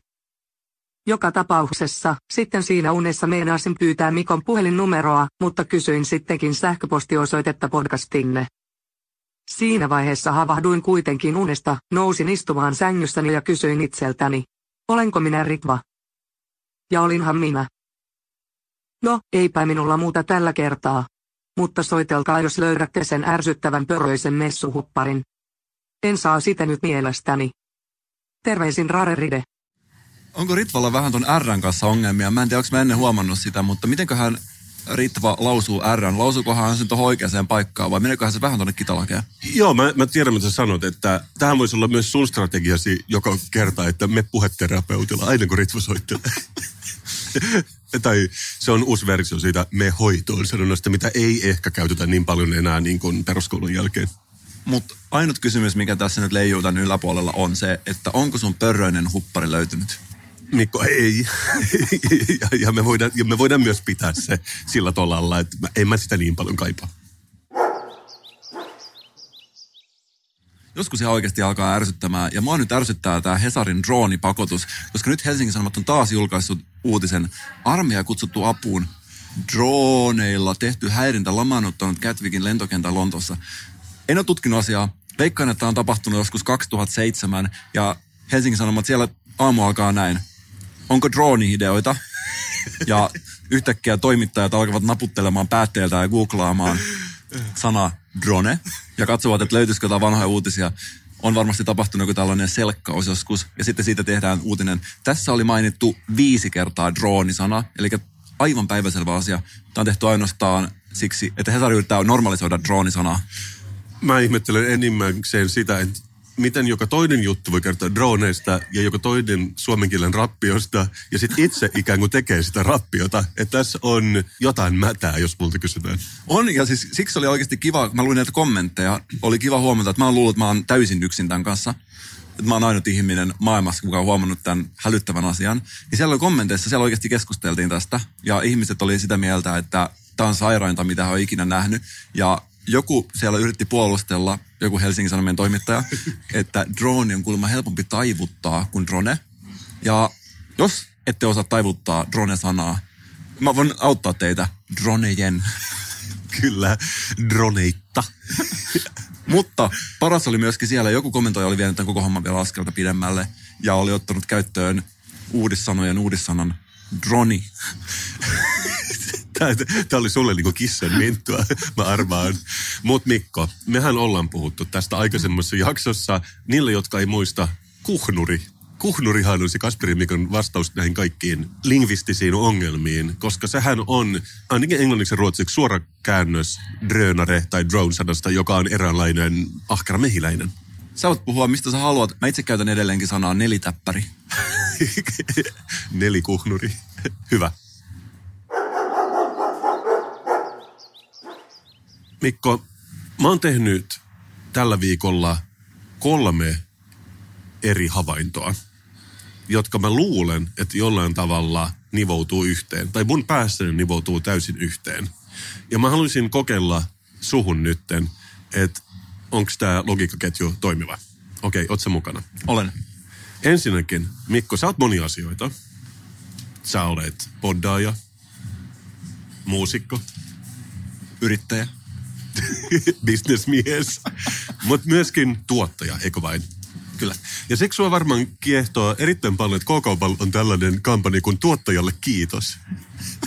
Joka tapauksessa, sitten siinä unessa meinasin pyytää Mikon puhelinnumeroa, mutta kysyin sittenkin sähköpostiosoitetta podcastinne. Siinä vaiheessa havahduin kuitenkin unesta, nousin istumaan sängyssäni ja kysyin itseltäni. Olenko minä Ritva? Ja olinhan minä. No, eipä minulla muuta tällä kertaa. Mutta soitelkaa, jos löydätte sen ärsyttävän pörröisen messuhupparin. En saa sitä nyt mielestäni. Terveisin Rareride. Onko Ritvalla vähän ton R:n kanssa ongelmia? Mä en tiedä, onko mä ennen huomannut sitä, mutta mitenköhän Ritva lausuu R:n. Lausukohan se tuohon oikeaan paikkaan vai meneköhän se vähän tuonne kitalakeen? Joo, mä tiedän, mitä sä sanot, että tämähän voisi olla myös sun strategiasi joka kerta, että me puheterapeutilla aina kun Ritva soittelee. Tai se on uusi versio siitä me hoitoon sanonnasta, mitä ei ehkä käytetä niin paljon enää niin kuin peruskoulun jälkeen. Mutta ainut kysymys, mikä tässä nyt leijuu tämän yläpuolella on se, että onko sun pörröinen huppari löytynyt? Mikko, ei. Ja me voidaan myös pitää se sillä tolalla, että en mä sitä niin paljon kaipaa. Joskus se oikeasti alkaa ärsyttämään, ja mua nyt ärsyttää tämä Hesarin droonipakotus, koska nyt Helsingin Sanomat on taas julkaissut uutisen armeija kutsuttu apuun drooneilla tehty häirintä lamaannuttanut Catwickin lentokentän Lontossa. En ole tutkinut asiaa. Veikkaan, että tämä on tapahtunut joskus 2007 ja Helsingin Sanomat siellä aamu alkaa näin. Onko drooni-ideoita? Ja yhtäkkiä toimittajat alkavat naputtelemaan päätteeltä ja googlaamaan sana drone ja katsovat, että löytyisikö jotain vanhoja uutisia. On varmasti tapahtunut joku tällainen selkkaus joskus ja sitten siitä tehdään uutinen. Tässä oli mainittu 5 kertaa droonisana, eli aivan päiväselvä asia. Tämä on tehty ainoastaan siksi, että Hesari yrittää normalisoida droonisanaa. Mä ihmettelen enimmäkseen sitä, että miten joka toinen juttu voi kertoa droneista ja joka toinen suomen kielen rappiosta ja sitten itse ikään kuin tekee sitä rappiota. Että tässä on jotain mätää, jos multa kysytään. On ja siis siksi oli oikeasti kiva, mä luin näitä kommentteja, oli kiva huomata, että mä oon luullut, että mä oon täysin yksin tämän kanssa. että mä oon ainut ihminen maailmassa, kuka on huomannut tämän hälyttävän asian. Niin siellä oli kommenteissa, siellä oikeasti keskusteltiin tästä. Ja ihmiset oli sitä mieltä, että tämä on sairainta, mitä hän on ikinä nähnyt. Ja joku siellä yritti puolustella, joku Helsingin Sanomien toimittaja, että drone on kuulemma helpompi taivuttaa kuin drone. Ja jos ette osaa taivuttaa drone-sanaa, mä voin auttaa teitä dronejen. Kyllä, droneita. Mutta paras oli myöskin siellä, joku kommentoija oli vienyt tämän koko homman vielä askelta pidemmälle ja oli ottanut käyttöön uudissanan droni. Tämä oli sulle niin kuin kissan mintua, mä arvaan. Mut Mikko, mehän ollaan puhuttu tästä aikaisemmassa jaksossa. Niille, jotka ei muista, kuhnuri. Kuhnurihan on se Kasperin Mikon vastaus näihin kaikkiin lingvistisiin ongelmiin, koska sehän on ainakin englanniksi ja ruotsiksi suora käännös drönare tai drone-sanasta, joka on eräänlainen ahkera mehiläinen. Sä voit puhua mistä sä haluat. Mä itse käytän edelleenkin sanaa nelitäppäri. Nelikuhnuri. Hyvä. Mikko, mä oon tehnyt tällä viikolla 3 eri havaintoa, jotka mä luulen, että jollain tavalla nivoutuu yhteen. Tai mun päässäni nivoutuu täysin yhteen. Ja mä haluaisin kokeilla suhun nytten, että onko tämä logiikkaketju toimiva. Okei, oot sä mukana? Olen. Ensinnäkin, Mikko, sä oot monia asioita. Sä olet poddaaja, muusikko, yrittäjä, businessmies, mutta myöskin tuottaja, eikö vain? Kyllä. Ja siksi sua varmaan kiehtoo erittäin paljon, että K-kaupalla on tällainen kampanja kuin tuottajalle kiitos.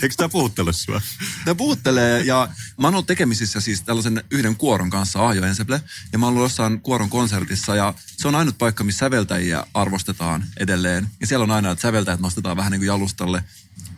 Eikö tämä puhuttele sua? Tämä puhuttelee ja mä oon ollut tekemisissä siis tällaisen yhden kuoron kanssa, Ahjo Ensemble. Ja mä oon ollut jossain kuoron konsertissa ja se on ainut paikka, missä säveltäjiä arvostetaan edelleen. Ja siellä on aina, että säveltäjät nostetaan vähän niin kuin jalustalle.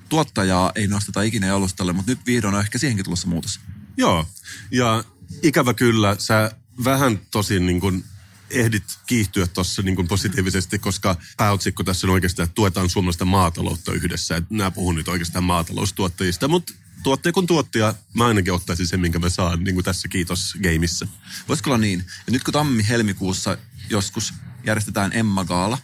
Tuottajaa ei nosteta ikinä jalustalle, mutta nyt vihdoin on ehkä siihenkin tulossa muutos. Joo. Ja ikävä kyllä sä vähän tosin niin kuin ehdit kiihtyä tuossa niin positiivisesti, koska pääotsikko tässä on oikeastaan, että tuetaan suomalaista maataloutta yhdessä. Nämä puhun nyt oikeastaan maataloustuottajista, mutta tuottaja kun tuottaja, mä ainakin ottaisin sen, minkä mä saan niin tässä kiitos-gameissa. Voisiko olla niin? Ja nyt kun tammi-helmikuussa joskus järjestetään Emma Gaala,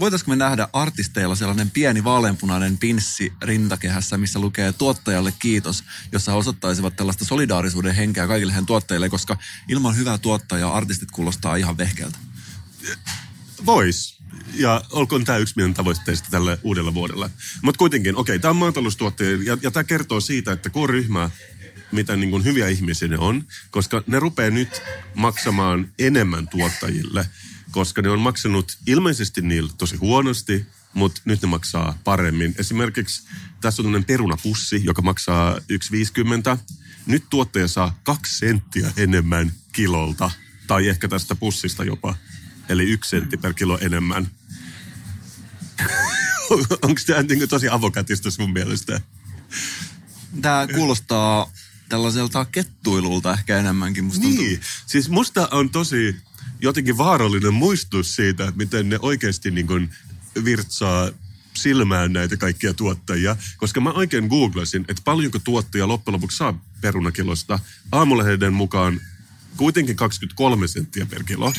voitaisiko me nähdä artisteilla sellainen pieni vaaleanpunainen pinssi rintakehässä, missä lukee tuottajalle kiitos, jossa he osoittaisivat tällaista solidaarisuuden henkeä kaikille heidän tuottajille, koska ilman hyvää tuottajaa artistit kuulostaa ihan vehkeältä. Vois. Ja olkoon tämä yksi meidän tavoitteista tällä uudella vuodella. Mutta kuitenkin, okei, tämä on maataloustuottaja ja tämä kertoo siitä, että K-ryhmä, mitä niin kuin hyviä ihmisiä ne on, koska ne rupeaa nyt maksamaan enemmän tuottajille, koska ne on maksanut ilmeisesti niillä tosi huonosti, mutta nyt ne maksaa paremmin. Esimerkiksi tässä on tämmöinen perunapussi, joka maksaa 1,50. Nyt tuottaja saa 2 senttiä enemmän kilolta, tai ehkä tästä pussista jopa. Eli 1 sentti per kilo enemmän. Onko tämä niin kuin tosi avokatista sun mielestä? Tämä kuulostaa tällaiselta kettuilulta ehkä enemmänkin. Musta niin, tuntuu. Siis musta on tosi jotenkin vaarallinen muistutus siitä, miten ne oikeasti niin kuin virtsaa silmään näitä kaikkia tuottajia. Koska mä oikein googlasin, että paljonko tuottaja loppujen lopuksi saa perunakilosta. Aamulehden mukaan kuitenkin 23 senttiä per kilo.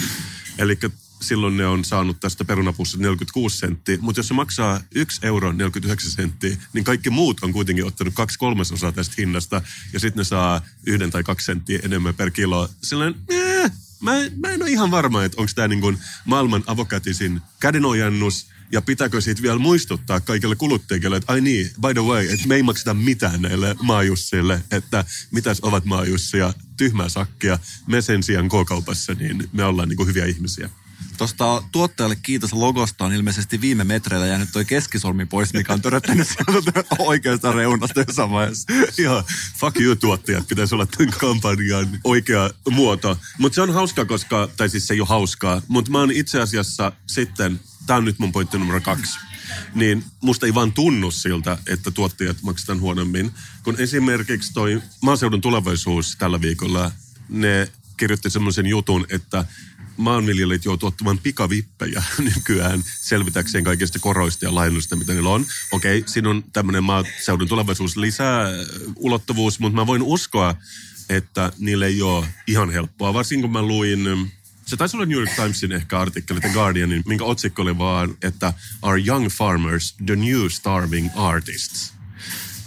Eli silloin ne on saanut tästä perunapussista 46 senttiä. Mutta jos se maksaa 1,49 €, niin kaikki muut on kuitenkin ottanut 2/3 tästä hinnasta. Ja sitten ne saa 1 tai 2 senttiä enemmän per kilo. Silloin Mä en ole ihan varma, että onko tämä niin maailman avokatisin kädenojannus ja pitääkö siitä vielä muistuttaa kaikille kuluttajille, että ai niin, by the way, että me ei makseta mitään näille maajusseille, että mitäs ovat maajusseja, tyhmää sakkia, me sen sijaan K-kaupassa, niin me ollaan niin hyviä ihmisiä. Tuosta tuottajalle kiitos -logosta on ilmeisesti viime metreillä jäänyt toi keskisolmi pois, mikä on töröttänyt sieltä oikeasta reunasta jossain vaiheessa. Joo, fuck you tuottajat, pitäisi olla tämän kampanjan oikea muoto. Mutta se on hauskaa, koska, tai siis se ei ole hauskaa, mutta mä oon itse asiassa sitten, tää on nyt mun pointti numero 2, niin musta ei vaan tunnu siltä, että tuottajat maksetaan huonommin. Kun esimerkiksi toi Maaseudun Tulevaisuus tällä viikolla, ne kirjoitti semmoisen jutun, että maanviljelijät joutuu ottamaan pikavippejä nykyään selvitäkseen kaikista koroista ja lainoista, mitä niillä on. Okei, siinä on tämmöinen Maaseudun Tulevaisuus lisää ulottuvuus, mutta mä voin uskoa, että niillä ei ole ihan helppoa. Varsinkin kun mä luin Se taisi olla New York Timesin ehkä artikkeli, The Guardianin, minkä otsikko oli vaan, että Are young farmers the new starving artists?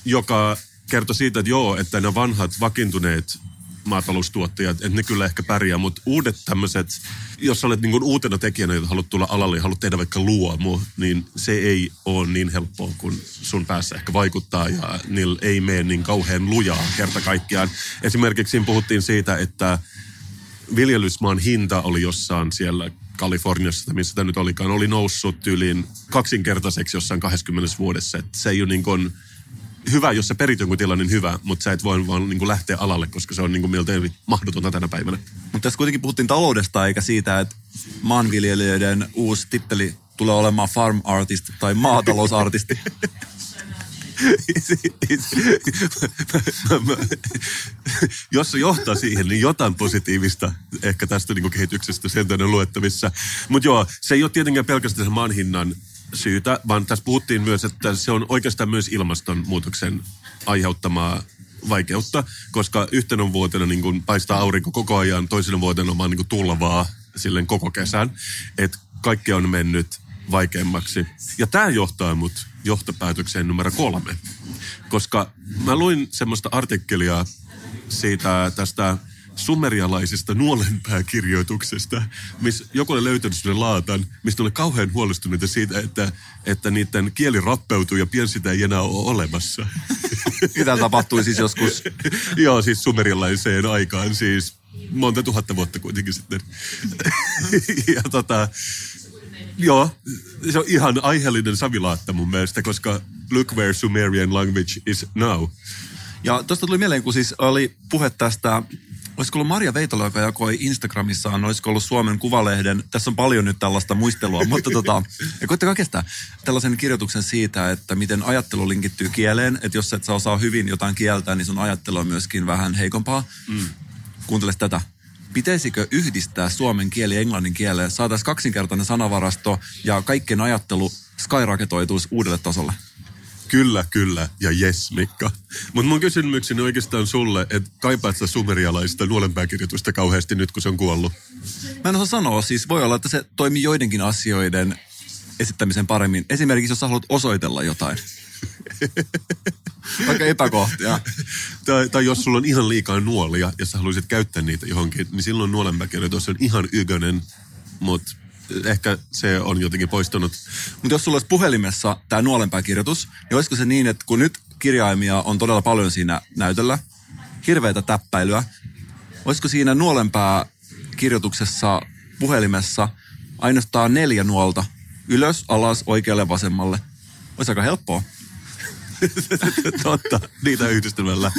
Joka kertoi siitä, että joo, että nämä vanhat vakiintuneet maataloustuottajat, että ne kyllä ehkä pärjää, mutta uudet tämmöiset, jos olet niin kuin uutena tekijänä, jota haluat tulla alalle ja haluat tehdä vaikka luomu, niin se ei ole niin helppoa, kun sun päässä ehkä vaikuttaa ja niillä ei mene niin kauhean lujaa kerta kaikkiaan. Esimerkiksi siinä puhuttiin siitä, että viljelysmaan hinta oli jossain siellä Kaliforniassa, missä tämä nyt olikaan, oli noussut yli kaksinkertaiseksi jossain 20 vuodessa. Että se ei ole niin kuin hyvä, jos sä perit jonkun tilanne, niin hyvä, mutta sä et voi vaan niin kuin lähteä alalle, koska se on niin kuin miltei mahdotonta tänä päivänä. Mutta tässä kuitenkin puhuttiin taloudesta eikä siitä, että maanviljelijöiden uusi titteli tulee olemaan farm artist tai maatalousartisti. Jos se johtaa siihen, niin jotain positiivista ehkä tästä niin kehityksestä sieltä on luettavissa. Mutta joo, se ei ole tietenkään pelkästään maan hinnan syytä, vaan tässä puhuttiin myös, että se on oikeastaan myös ilmastonmuutoksen aiheuttamaa vaikeutta, koska yhtenä vuotena niin kun paistaa aurinko koko ajan, toisena vuotena on vaan niin kun tulvaa silleen koko kesän, että kaikki on mennyt vaikeammaksi. Ja tämä johtaa mut johtopäätökseen numero 3, koska mä luin semmoista artikkelia siitä tästä sumerialaisesta nuolenpääkirjoituksesta, missä joku oli löytänyt sinne laatan, mistä oli kauhean huolestuneita siitä, että niiden kieli rappeutuu ja pian sitä ei enää ole olemassa. Mitä tapahtui siis joskus? Joo, siis sumerialaiseen aikaan, siis monta tuhatta vuotta kuitenkin sitten. Ja joo, se on ihan aiheellinen savilaatta mun mielestä, koska look where Sumerian language is now. Ja tuosta tuli mieleen, kun siis oli puhe tästä, olisiko ollut Maria Veitola, joka jakoi Instagramissaan, olisiko ollut Suomen Kuvalehden, tässä on paljon nyt tällaista muistelua, mutta ja koittakaa kestää tällaisen kirjoituksen siitä, että miten ajattelu linkittyy kieleen, että jos et sä osaa hyvin jotain kieltä, niin sun ajattelu on myöskin vähän heikompaa. Mm. Kuuntele tätä. Pitäisikö yhdistää suomen kieli ja englannin kieleen? Saataisiin kaksinkertainen sanavarasto ja kaikkien ajattelu skyraketoituisi uudelle tasolle. Kyllä, kyllä ja jes, Mikka. Mutta mun kysymykseni oikeastaan sulle, että kaipaat sä sumerialaista nuolenpääkirjoitusta kauheasti nyt, kun se on kuollut? Mä en osaa sanoa. Siis voi olla, että se toimii joidenkin asioiden esittämisen paremmin. Esimerkiksi, jos sä haluat osoitella jotain. Aika epäkohtia. Tai jos sulla on ihan liikaa nuolia ja sä haluaisit käyttää niitä johonkin, niin silloin nuolenpääkirjoitus on ihan ykkönen, mutta ehkä se on jotenkin poistunut. Mutta jos sulla olisi puhelimessa tämä nuolenpääkirjoitus, niin olisiko se niin, että kun nyt kirjaimia on todella paljon siinä näytöllä, hirveätä täppäilyä, olisiko siinä nuolenpääkirjoituksessa puhelimessa ainoastaan 4 nuolta ylös, alas, oikealle, vasemmalle? Olisi aika helppoa. Totta, niitä yhdistelmällä.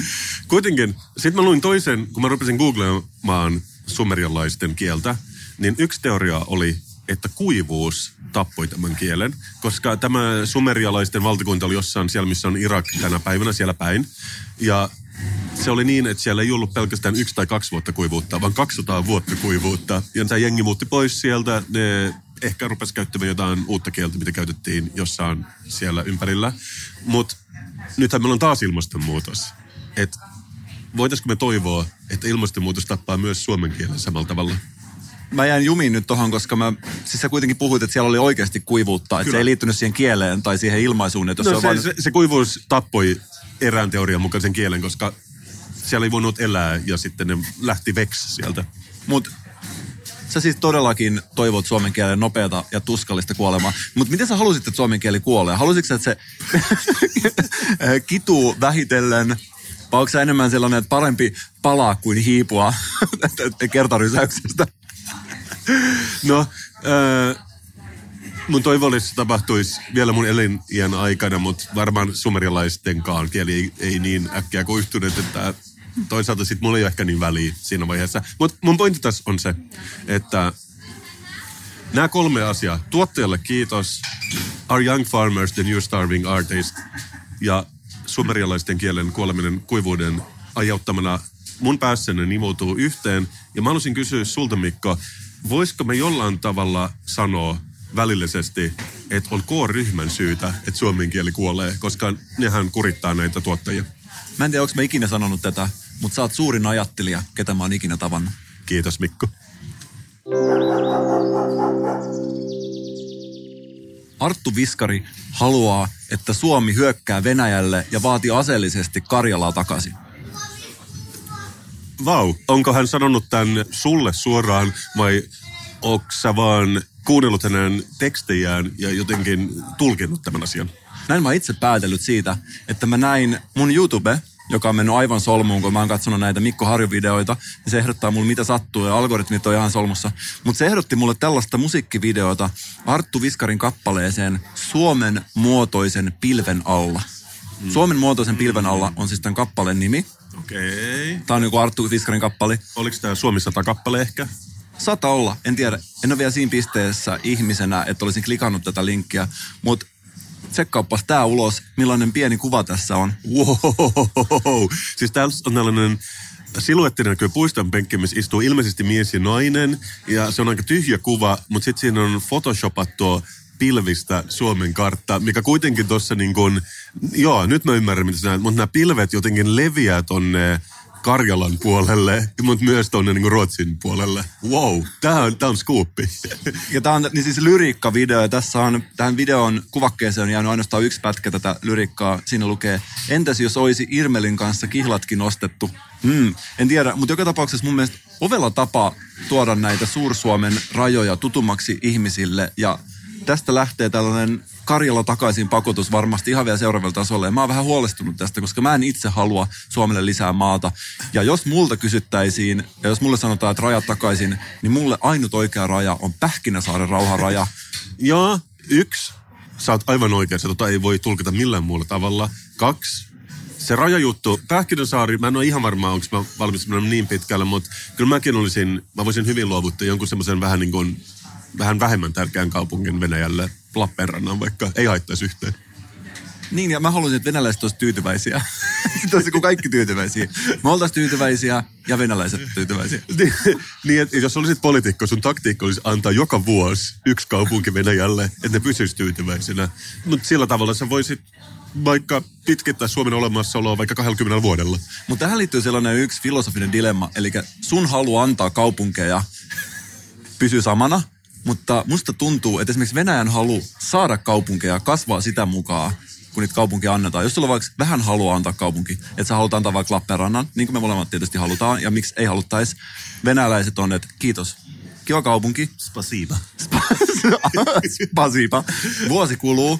Kuitenkin, sitten mä luin toisen, kun mä rupesin googlemaan sumerialaisten kieltä, niin yksi teoria oli, että kuivuus tappoi tämän kielen, koska tämä sumerialaisten valtakunta oli jossain siellä, missä on Irak tänä päivänä siellä päin. Ja se oli niin, että siellä ei ollut pelkästään 1 tai 2 vuotta kuivuutta, vaan 200 vuotta kuivuutta. Ja tämä jengi muutti pois sieltä, ne ehkä rupesi käyttämään jotain uutta kieltä, mitä käytettiin jossain siellä ympärillä. Mutta nythän meillä on taas ilmastonmuutos. Että voitaisiko me toivoa, että ilmastonmuutos tappaa myös suomen kielen samalla tavalla? Mä jäin jumiin nyt tohon, koska siis sä kuitenkin puhuit, että siellä oli oikeasti kuivuutta. Että se ei liittynyt siihen kieleen tai siihen ilmaisuun. Että no se kuivuus tappoi erään teorian mukaan sen kielen, koska siellä ei voinut elää ja sitten ne lähti veksi sieltä. Mut sä siis todellakin toivot suomen kielen nopeata ja tuskallista kuolemaa. Mutta miten sä halusit, että suomen kieli kuolee? Halusitko sä, että se kituu vähitellen? Vai onko sä enemmän sellainen, että parempi palaa kuin hiipua kertarysäyksestä? No, mun toivo olisi tapahtuisi vielä mun eliniän aikana, mutta varmaan sumerialaistenkaan kieli ei niin äkkiä koistuneet, että toisaalta sitten mulla ei ole ehkä niin väliä siinä vaiheessa. Mutta mun pointti tässä on se, että nämä 3 asiaa. Tuottajalle kiitos, Are young farmers the new starving artist ja sumerialaisten kielen kuoleminen kuivuuden aiheuttamana mun päässäni nivoutuu yhteen. Ja mä haluaisin kysyä sulta, Mikko, voisiko me jollain tavalla sanoa välillisesti, että on K-ryhmän syytä, että suomen kieli kuolee, koska nehän kurittaa näitä tuottajia? Mä en tiedä, onko mä ikinä sanonut tätä, mutta sä oot suurin ajattelija, ketä mä oon ikinä tavannut. Kiitos, Mikko. Arttu Viskari haluaa, että Suomi hyökkää Venäjälle ja vaatii aseellisesti Karjalaa takaisin. Vau, onko hän sanonut tämän sulle suoraan vai onko sä vaan kuunnellut hänen tekstejään ja jotenkin tulkinnut tämän asian? Näin mä itse päätellyt siitä, että mä näin mun YouTube, joka on mennyt aivan solmuun, kun mä oon katsonut näitä Mikko Harju-videoita, niin se ehdottaa mulle mitä sattuu ja algoritmit on ihan solmussa. Mutta se ehdotti mulle tällaista musiikkivideota Arttu Viskarin kappaleeseen Suomen muotoisen pilven alla. Suomen muotoisen pilven alla on siis tämän kappaleen nimi. Okei. Tää on joku Arttu Viskarin kappale. Oliko tää Suomi 100 kappale ehkä? Saattaa olla, en tiedä. En ole vielä siinä pisteessä ihmisenä, että olisin klikannut tätä linkkiä, mutta tsekkaappas tää ulos, millainen pieni kuva tässä on. Wow. Siis täällä on tällainen siluettinen näkyy puiston penkki, missä istuu ilmeisesti mies ja nainen. Ja se on aika tyhjä kuva, mutta sitten siinä on photoshopattua pilvistä Suomen kartta, mikä kuitenkin tuossa niin kuin, joo, nyt mä ymmärrän mitä sä näet, mutta nämä pilvet jotenkin leviää tonne Karjalan puolelle, mutta myös tuonne niin Ruotsin puolelle. Wow, tää on skuuppi. Ja tää on niin siis lyriikkavideo, ja tässä on, tähän videon kuvakkeeseen on jäänyt ainoastaan yksi pätkä tätä lyriikkaa. Siinä lukee, entäs jos olisi Irmelin kanssa kihlatkin ostettu? En tiedä, mutta joka tapauksessa mun mielestä ovella tapa tuoda näitä Suur-Suomen rajoja tutummaksi ihmisille, ja tästä lähtee tällainen Karjala takaisin pakotus varmasti ihan vielä seuraavalla tasolla. Ja mä oon vähän huolestunut tästä, koska mä en itse halua Suomelle lisää maata. Ja jos multa kysyttäisiin, ja jos mulle sanotaan, että rajat takaisin, niin mulle ainut oikea raja on Pähkinäsaaren rauharaja. Joo, 1. Sä oot aivan oikeassa, tota ei voi tulkita millään muulla tavalla. 2. Se rajajuttu, Pähkinäsaari, mä en ole ihan varma, onko mä valmis niin pitkälle, mutta kyllä mäkin olisin, mä voisin hyvin luovuttaa jonkun semmoisen vähän niin kuin vähän vähemmän tärkeän kaupungin Venäjälle, Lappeenrannan vaikka, ei haittaisi yhtään. Niin, ja mä haluaisin, että venäläiset olisivat tyytyväisiä. Sitten olisi kaikki tyytyväisiä. Me oltaisiin tyytyväisiä ja venäläiset tyytyväisiä. Niin, että jos olisit poliitikko, sun taktiikka olisi antaa joka vuosi yksi kaupunki Venäjälle, että ne pysyisi tyytyväisinä. Mutta sillä tavalla sä voisit vaikka pitkittää Suomen olemassaoloa vaikka 20 vuodella. Mutta tähän liittyy sellainen yksi filosofinen dilemma, eli sun halu antaa kaupunkeja pysyy samana. Mutta musta tuntuu, että esimerkiksi Venäjän halu saada kaupunkeja kasvaa sitä mukaan, kun niitä kaupunkia annetaan. Jos sulla vaikka vähän haluaa antaa kaupunki, että sä halutaan antaa vaikka Lappeenrannan, niin kuin me molemmat tietysti halutaan, ja miksi ei haluttaisi. Venäläiset on, että kiitos. Kiva kaupunki. Spasiba. Spasiba. Vuosi kuluu,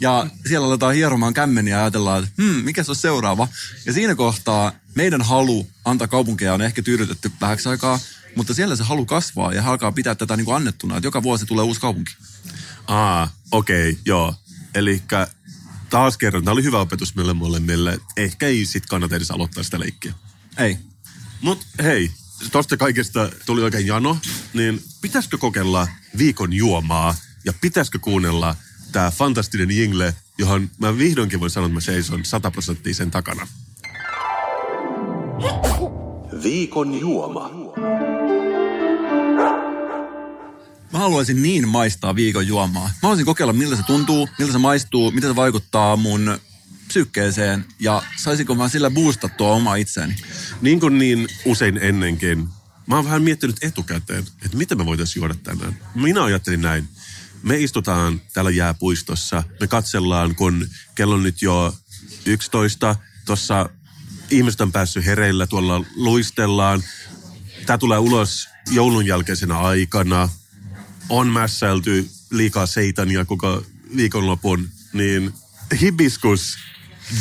ja siellä aletaan hieromaan kämmeniä ja ajatellaan, että mikä se on seuraava. Ja siinä kohtaa meidän halu antaa kaupunkeja on ehkä tyydytetty vähäksi aikaa, mutta siellä se halu kasvaa ja alkaa pitää tätä niin kuin annettuna, että joka vuosi tulee uusi kaupunki. Okei, joo. Elikkä taas kerran, tämä oli hyvä opetus meille molemmille. Ehkä ei sit kannata edes aloittaa sitä leikkiä. Ei. Mut hei, tosta kaikesta tuli oikein jano, niin pitäisikö kokeilla viikon juomaa ja pitäisikö kuunnella tämä fantastinen jingle, johon mä vihdoinkin voin sanoa, että mä seison 100% sen takana. Viikon juoma. Mä haluaisin niin maistaa viikon juomaa. Mä haluaisin kokeilla, miltä se tuntuu, miltä se maistuu, miten se vaikuttaa mun psyykkeeseen ja saisinko mä sillä boostattua omaa itseäni. Niin kuin niin usein ennenkin. Mä oon vähän miettinyt etukäteen, että mitä me voitaisiin juoda tänään. Minä ajattelin näin. Me istutaan täällä jääpuistossa. Me katsellaan, kun kello on nyt jo 11. Tuossa ihmiset on päässyt hereillä, tuolla luistellaan. Tää tulee ulos joulun jälkeisenä aikana. On mässäilty liikaa seitania koko viikonlopun, niin hibiskus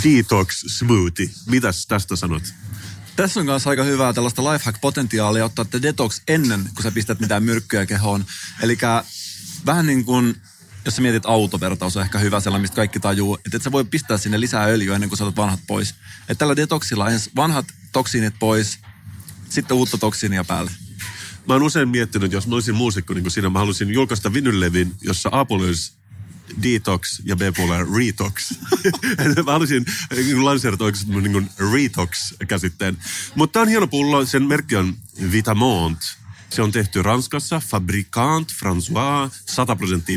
detox smoothie. Mitäs tästä sanot? Tässä on kanssa aika hyvää tällaista lifehack-potentiaalia ottaa te detox ennen, kun sä pistät mitään myrkkyä kehoon. Eli vähän niin kuin, jos sä mietit autovertaus on ehkä hyvä sellainen, mistä kaikki tajuu, että et sä voi pistää sinne lisää öljyä ennen kuin sä otat vanhat pois. Että tällä detoxilla ensin vanhat toksiinit pois, sitten uutta toksiinia päälle. Mä oon usein miettinyt, jos mä olisin muusikko niin kuin siinä, mä haluaisin julkaista vinylevin, jossa A puolella olisi detox ja B puolella retox. Mä haluaisin niin lanseerata oikeasti niin retox-käsitteen. Mutta tää on hieno pullo, sen merkki on Vitamont. Se on tehty Ranskassa, Fabricant François,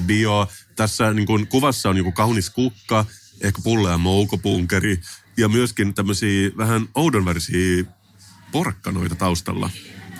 100% bio. Tässä niin kuin kuvassa on joku kaunis kukka, ehkä pulla ja moukopunkeri ja myöskin tämmöisiä vähän oudonvärisiä porkkanoita taustalla.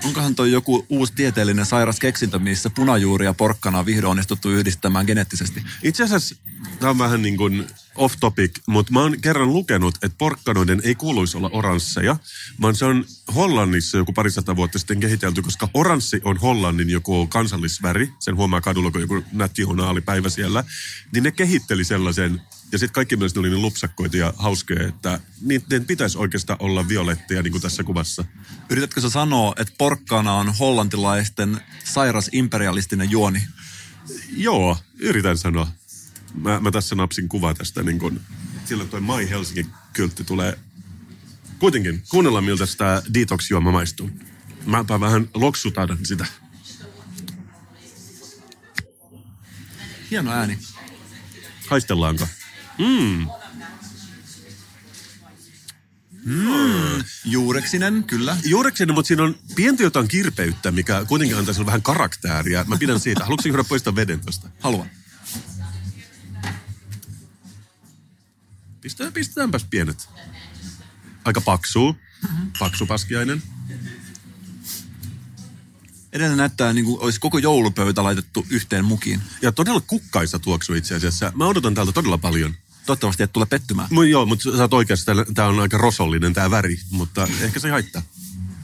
Onkohan toi joku uusi tieteellinen sairas keksintö, missä punajuuri ja porkkana on vihdoin onnistuttu yhdistämään geneettisesti? Itse asiassa tämä on vähän niin kuin off topic, mutta mä oon kerran lukenut, että porkkanoiden ei kuuluisi olla oransseja, vaan se on Hollannissa joku 200 vuotta sitten kehitelty, koska oranssi on Hollannin joku kansallisväri. Sen huomaa kadulla, kun joku nätti hunaalipäivä siellä. Niin ne kehitteli sellaisen, ja sitten kaikki mielestäni oli niin lupsakkoita ja hauskoja, että niiden pitäisi oikeastaan olla violetteja, niin kuin tässä kuvassa. Yritätkö sä sanoa, että porkkana on hollantilaisten sairas imperialistinen juoni? Joo, yritän sanoa. Mä tässä napsin kuvaa tästä, niin kun silloin toi My Helsinki-kyltti tulee. Kuitenkin, kuunnellaan miltä tämä detox-juoma maistuu. Mäpä vähän loksutan sitä. Hieno ääni. Haistellaanko? Juureksinen, kyllä. Juureksinen, mutta siinä on pientä jotain kirpeyttä, mikä kuitenkin antaa sinulle vähän karaktääriä. Mä pidän siitä. Haluatko juoda poistaa veden tuosta? Haluan. Pistetäänpäs pienet. Aika paksuu. Paksupaskiainen. Edelleen näyttää niin kuin olisi koko joulupöytä laitettu yhteen mukiin. Ja todella kukkaisa tuoksu itse asiassa. Mä odotan täältä todella paljon. Toivottavasti et tule pettymään. Joo, mutta sä oot oikeassa. Tää on aika rosollinen tää väri, mutta ehkä se ei haittaa.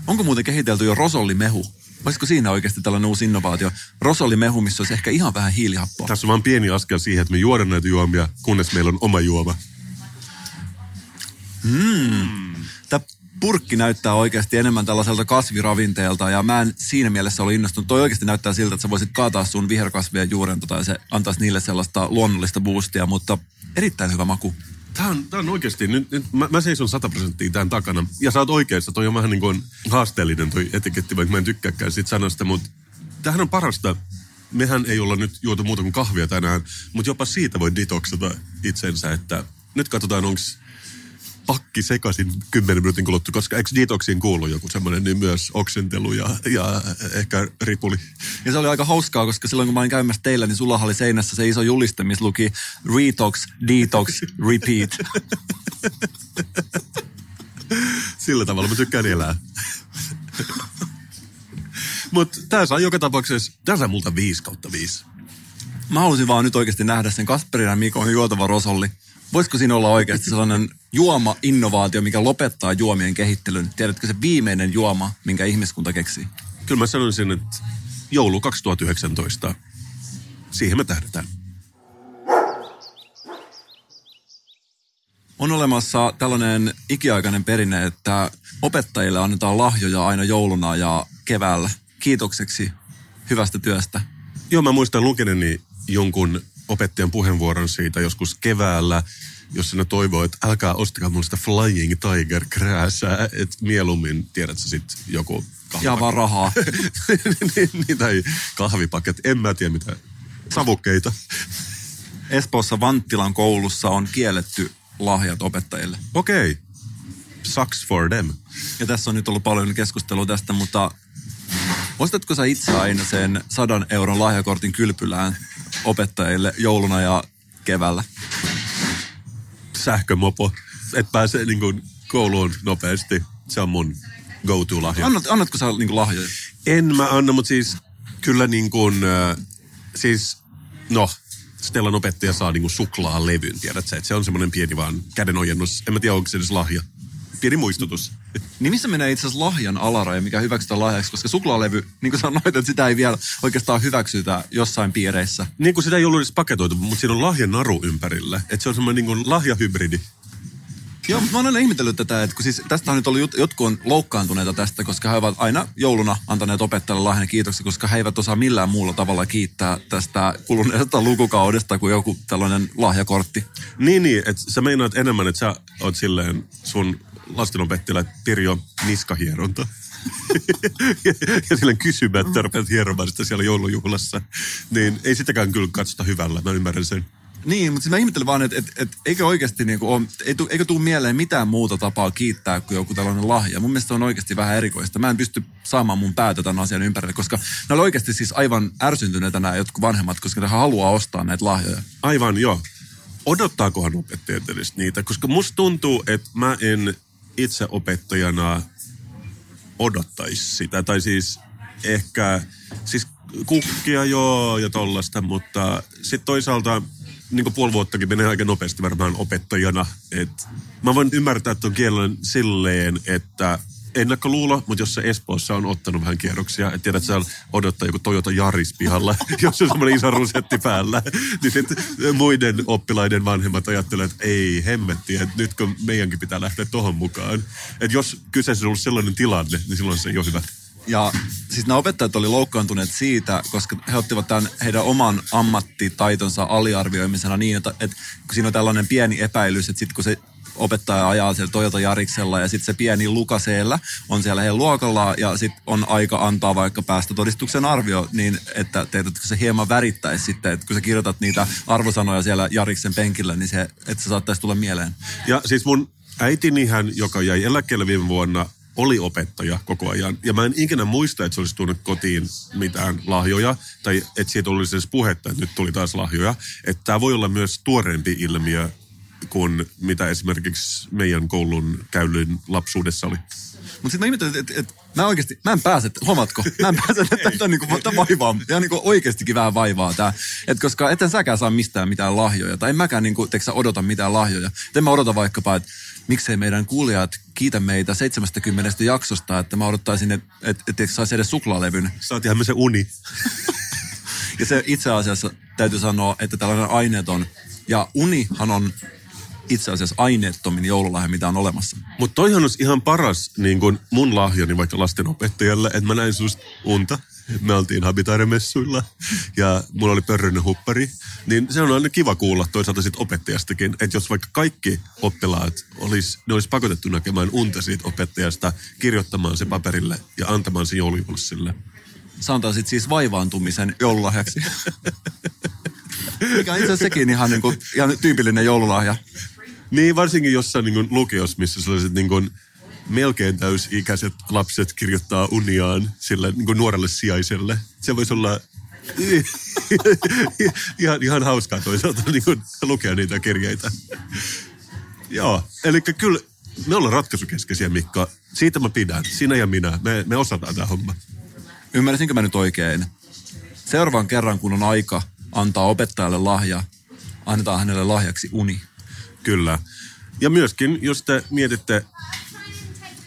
Onko muuten kehitelty jo rosollimehu? Olisiko siinä oikeasti tällainen uusi innovaatio? Rosollimehu, missä olisi ehkä ihan vähän hiilihappoa. Tässä on vaan pieni askel siihen, että me juodaan näitä juomia, kunnes meillä on oma juoma. Tämä purkki näyttää oikeasti enemmän tällaiselta kasviravinteelta ja mä en siinä mielessä ole innostunut. Toi oikeasti näyttää siltä, että sä voisit kaataa sun viherkasvien juurenta tai se antaisi niille sellaista luonnollista boostia, mutta erittäin hyvä maku. Tämä on oikeasti, nyt mä seison 100% tämän takana ja sä oot oikeassa, toi on vähän niin kuin haasteellinen toi etiketti, vaikka mä en tykkääkään siitä sanasta, mutta tämähän on parasta. Mehän ei olla nyt juotu muuta kuin kahvia tänään, mutta jopa siitä voi detoksata itsensä, että nyt katsotaan onko pakki sekaisin 10 minuutin kuluttua, koska eikö detoksiin kuulu joku semmoinen, niin myös oksentelu ja ehkä ripuli. Ja se oli aika hauskaa, koska silloin kun mä olin käymässä teillä, niin sulla oli seinässä se iso juliste, missä luki Retox, Detox, Repeat. Sillä tavalla mä tykkään elää. Mutta tää saa joka tapauksessa, tää saa multa 5/5. Mä halusin vaan nyt oikeasti nähdä sen Kasperin ja Mikon juotava rosolli. Voisiko siinä olla oikeasti sellainen juoma-innovaatio, mikä lopettaa juomien kehittelyn? Tiedätkö se viimeinen juoma, minkä ihmiskunta keksii? Kyllä mä sanoisin, että joulu 2019. Siihen me tähdetään. On olemassa tällainen ikiaikainen perinne, että opettajille annetaan lahjoja aina jouluna ja keväällä. Kiitokseksi hyvästä työstä. Joo, mä muistan lukeneeni jonkun opettajan puheenvuoron siitä joskus keväällä, jossa ne toivoo, että älkää ostakaa mulle sitä Flying Tiger-krääsää, että mieluummin tiedät sä sit joku kahvipaket. Ja vaan rahaa. tai kahvipaket, en mä tiedä mitä. Savukkeita. Espoossa Vanttilan koulussa on kielletty lahjat opettajille. Okei. Sucks for them. Ja tässä on nyt ollut paljon keskustelua tästä, mutta ostatko sä itse aina sen 100 euron lahjakortin kylpylään opettajille jouluna ja keväällä? Sähkömopo. Et pääse niin kuin kouluun nopeasti. Se on mun go-to-lahja. Annatko sä niin kuin lahjoja? En mä anna, mutta siis kyllä niin kuin, Stellan opettaja saa niin kuin suklaalevyn, tiedät sä. Et se on semmoinen pieni vaan kädenojennus. En mä tiedä, onko se edes lahja. Pieni muistutus. Niin missä menee itse asiassa lahjan alaraja, mikä hyväksytään lahjaksi? Koska suklaalevy, niin kuin sanoit, että sitä ei vielä oikeastaan hyväksytä jossain piireissä. Niin kuin sitä ei ollut edes paketoitu, mutta siinä on lahjanaru ympärillä. Että se on semmoinen niin kuin lahjahybridi. Joo, mutta mä oon aina ihmetellyt tätä, että kun siis tästä on nyt ollut jotkut on loukkaantuneita tästä, koska he ovat aina jouluna antaneet opettajalle lahjan kiitoksia, koska he eivät osaa millään muulla tavalla kiittää tästä kuluneesta lukukaudesta kuin joku tällainen lahjakortti. Niin, että sä meinaat enemmän, että sä oot silleen sun lastenopettajalla Pirjo niskahieronta. ja silleen kysymättä rupeat hieromaan sitä siellä joulujuhlassa. Niin ei sitäkään kyllä katsota hyvällä, mä ymmärrän sen. Niin, mutta mä ihmettelen vaan, että eikö oikeasti niinku ole, eikö tule mieleen mitään muuta tapaa kiittää kuin joku tällainen lahja. Mun mielestä on oikeasti vähän erikoista. Mä en pysty saamaan mun päätä tämän asian ympärille, koska ne oli oikeasti siis aivan ärsyntyneitä nämä jotkut vanhemmat, koska ne haluaa ostaa näitä lahjoja. Aivan, joo. Odottaakohan opettajat edes niitä? Koska musta tuntuu, että mä en itse opettajana odottaisi sitä. Tai siis ehkä siis kukkia joo ja tollaista, mutta sitten toisaalta niin kuin puoli vuottakin menee aika nopeasti varmaan opettajana. Et mä voin ymmärtää tuon kielen silleen, että ennakkoluulo, mutta jos se Espoossa on ottanut vähän kierroksia, et tiedät, että siellä odottaa joku Toyota Yaris pihalla, jos on semmoinen iso rusetti päällä, niin sitten muiden oppilaiden vanhemmat ajattelee, että ei hemmetti, että nyt kun meidänkin pitää lähteä tohon mukaan. Että jos kyseessä on ollut sellainen tilanne, niin silloin se ei ole hyvä. Ja siis nämä opettajat oli loukkaantuneet siitä, koska he ottivat tämän heidän oman ammattitaitonsa aliarvioimisena niin, että kun siinä on tällainen pieni epäilys, että sitten kun se opettaja ajaa siellä Toyota Yariksella ja sitten se pieni lukaseella on siellä heidän luokallaan ja sitten on aika antaa vaikka päästötodistuksen arvio niin, että teitä se hieman värittäisi sitten, että kun sä kirjoitat niitä arvosanoja siellä Yariksen penkillä, niin se, että se saattaisi tulla mieleen. Ja siis mun äitinihän, joka jäi eläkkeelle viime vuonna, oli opettaja koko ajan. Ja mä en ikinä muista, että se olisi tullut kotiin mitään lahjoja, tai että siitä olisi edes puhetta, että nyt tuli taas lahjoja. Että tämä voi olla myös tuoreempi ilmiö kuin mitä esimerkiksi meidän koulun käylyn lapsuudessa oli. Mutta sitten mä ihmettelen, että mä oikeasti, mä en pääse, huomaatko? Mä en pääse, että tämä on niinku vaivaa, ja niinku oikeastikin vähän vaivaa tämä. Että koska etten säkään saa mistään mitään lahjoja, tai en mäkään niinku, teksä odota mitään lahjoja. Et en mä odota vaikkapa, että miksei meidän kuulijat kiitä meitä 70 jaksosta, että mä odottaisin, että saisi edes suklaalevyn. Saat ihan se uni. Ja se itse asiassa täytyy sanoa, että tällainen aineeton, ja unihan on itse asiassa aineettomin joululahja, mitä on olemassa. Mutta toihan olisi ihan paras niin kun mun lahjani vaikka lastenopettajalle, että mä näin susta unta. Me oltiin Habitare-messuilla ja mulla oli pörröinen huppari. Niin se on aina kiva kuulla toisaalta sit opettajastakin, että jos vaikka kaikki oppilaat ne olisi pakotettu näkemään unta siitä opettajasta, kirjoittamaan se paperille ja antamaan sen joulujuhlille. Sanotaan sitten siis vaivaantumisen joululahjaksi. Mikä on itse asiassa sekin ihan tyypillinen joululahja. Niin, varsinkin jossain niin lukiossa, missä sellaiset niin kuin melkein täysikäiset lapset kirjoittaa uniaan sillä niin kuin nuorelle sijaiselle. Se voisi olla ihan hauskaa toisaalta niin kuin lukea niitä kirjeitä. Joo, eli kyllä me ollaan ratkaisukeskeisiä, Mikko. Siitä mä pidän, sinä ja minä. Me osataan tämä homma. Ymmärsinkö mä nyt oikein? Seuraavan kerran, kun on aika antaa opettajalle lahja, annetaan hänelle lahjaksi uni. Kyllä. Ja myöskin, jos te mietitte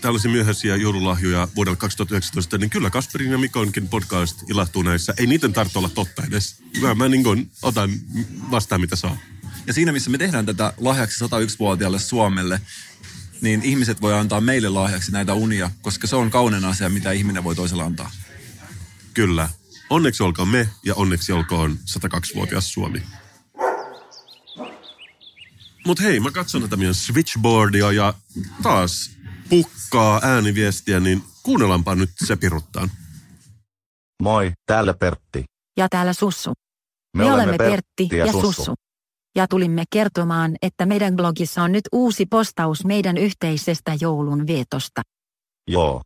tällaisia myöhäisiä joululahjoja vuodelta 2019, niin kyllä Kasperin ja Mikonkin podcast ilahtuu näissä. Ei niiden tarvitse olla totta edes. Mä niin kuin otan vastaan, mitä saa. Ja siinä, missä me tehdään tätä lahjaksi 101-vuotiaalle Suomelle, niin ihmiset voi antaa meille lahjaksi näitä unia, koska se on kaunein asia, mitä ihminen voi toisella antaa. Kyllä. Onneksi olkoon me ja onneksi olkoon 102-vuotias Suomi. Mut hei, mä katson tätä meidän switchboardia ja taas pukkaa ääniviestiä, niin kuunnellaanpa nyt se piruttaan. Moi, täällä Pertti. Ja täällä Sussu. Me olemme Pertti ja Sussu. Ja tulimme kertomaan, että meidän blogissa on nyt uusi postaus meidän yhteisestä joulun vietosta. Joo.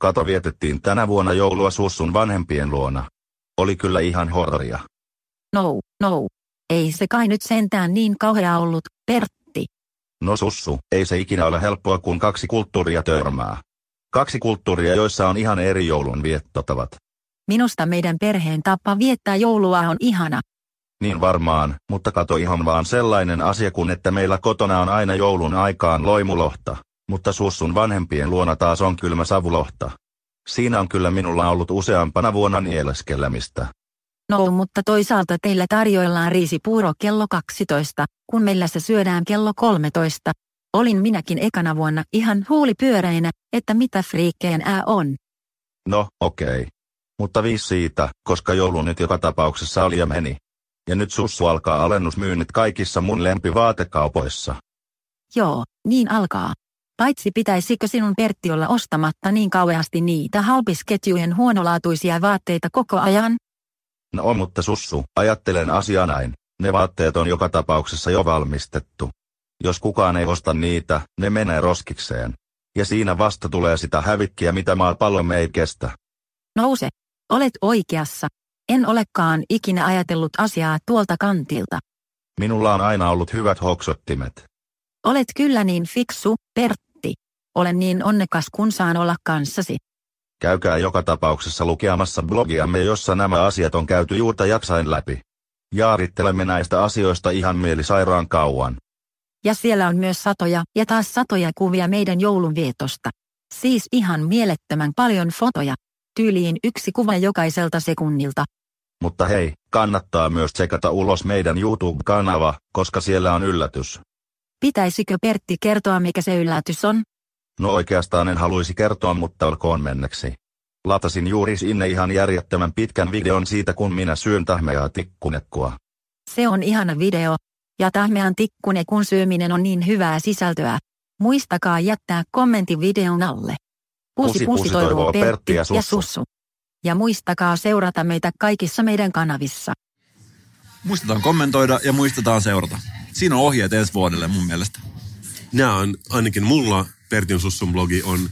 Kato, vietettiin tänä vuonna joulua Sussun vanhempien luona. Oli kyllä ihan horroria. No. Ei se kai nyt sentään niin kauhea ollut, Pertti. No Sussu, ei se ikinä ole helppoa, kun kaksi kulttuuria törmää. Kaksi kulttuuria, joissa on ihan eri joulun viettotavat. Minusta meidän perheen tapa viettää joulua on ihana. Niin varmaan, mutta kato, ihan vaan sellainen asia kuin, että meillä kotona on aina joulun aikaan loimulohta. Mutta Sussun vanhempien luona taas on kylmä savulohta. Siinä on kyllä minulla ollut useampana vuonna nieleskellämistä. No, mutta toisaalta teillä tarjoillaan riisipuuro kello 12, kun meillä se syödään kello 13. Olin minäkin ekana vuonna ihan huulipyöreinä, että mitä friikkeen on. No, okei. Mutta viis siitä, koska joulu nyt joka tapauksessa oli ja meni. Ja nyt Sussu alkaa alennusmyynnit kaikissa mun lempivaatekaupoissa. Joo, niin alkaa. Paitsi pitäisikö sinun Pertti olla ostamatta niin kauheasti niitä halpisketjujen huonolaatuisia vaatteita koko ajan? No, mutta Sussu, ajattelen asiaa näin. Ne vaatteet on joka tapauksessa jo valmistettu. Jos kukaan ei osta niitä, ne menee roskikseen. Ja siinä vasta tulee sitä hävikkiä, mitä maapallomme ei kestä. Nouse. Olet oikeassa. En olekaan ikinä ajatellut asiaa tuolta kantilta. Minulla on aina ollut hyvät hoksottimet. Olet kyllä niin fiksu, Pertti. Olen niin onnekas, kun saan olla kanssasi. Käykää joka tapauksessa lukemassa blogiamme, jossa nämä asiat on käyty juurta jaksain läpi. Jaarittelemme näistä asioista ihan mielisairaan kauan. Ja siellä on myös satoja ja taas satoja kuvia meidän joulunvietosta. Siis ihan mielettömän paljon fotoja. Tyyliin yksi kuva jokaiselta sekunnilta. Mutta hei, kannattaa myös tsekata ulos meidän YouTube-kanava, koska siellä on yllätys. Pitäisikö Pertti kertoa, mikä se yllätys on? No oikeastaan en haluaisi kertoa, mutta olkoon menneksi. Latasin juuri sinne ihan järjettömän pitkän videon siitä, kun minä syön tahmeaa tikkunekkua. Se on ihana video. Ja tahmean tikkunekun syöminen on niin hyvää sisältöä. Muistakaa jättää kommentti videon alle. Pusi toivoo Pertti ja Sussu. Ja muistakaa seurata meitä kaikissa meidän kanavissa. Muistetaan kommentoida ja muistetaan seurata. Siinä on ohjeet ensi vuodelle mun mielestä. Nämä on, ainakin mulla, Pertin Sussun blogi on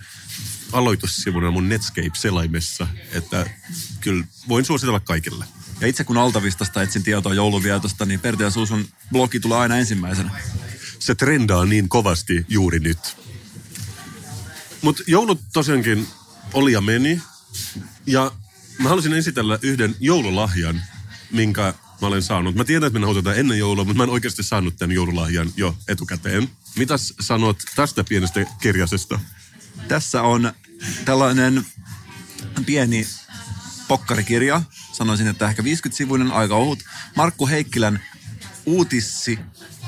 aloitussivuna mun Netscape-selaimessa, että kyllä voin suositella kaikille. Ja itse kun Altavistasta etsin tietoa jouluvietosta, niin Pertin ja Sussun blogi tulee aina ensimmäisenä. Se trendaa niin kovasti juuri nyt. Mutta joulut tosiaankin oli ja meni. Ja mä halusin esitellä yhden joululahjan, minkä mä olen saanut. Mä tiedän, että me nautetaan ennen joulua, mutta mä en oikeasti saanut tämän joululahjan jo etukäteen. Mitäs sanot tästä pienestä kirjasesta? Tässä on tällainen pieni pokkarikirja. Sanoisin, että ehkä 50-sivuinen, aika ohut. Markku Heikkilän uutissi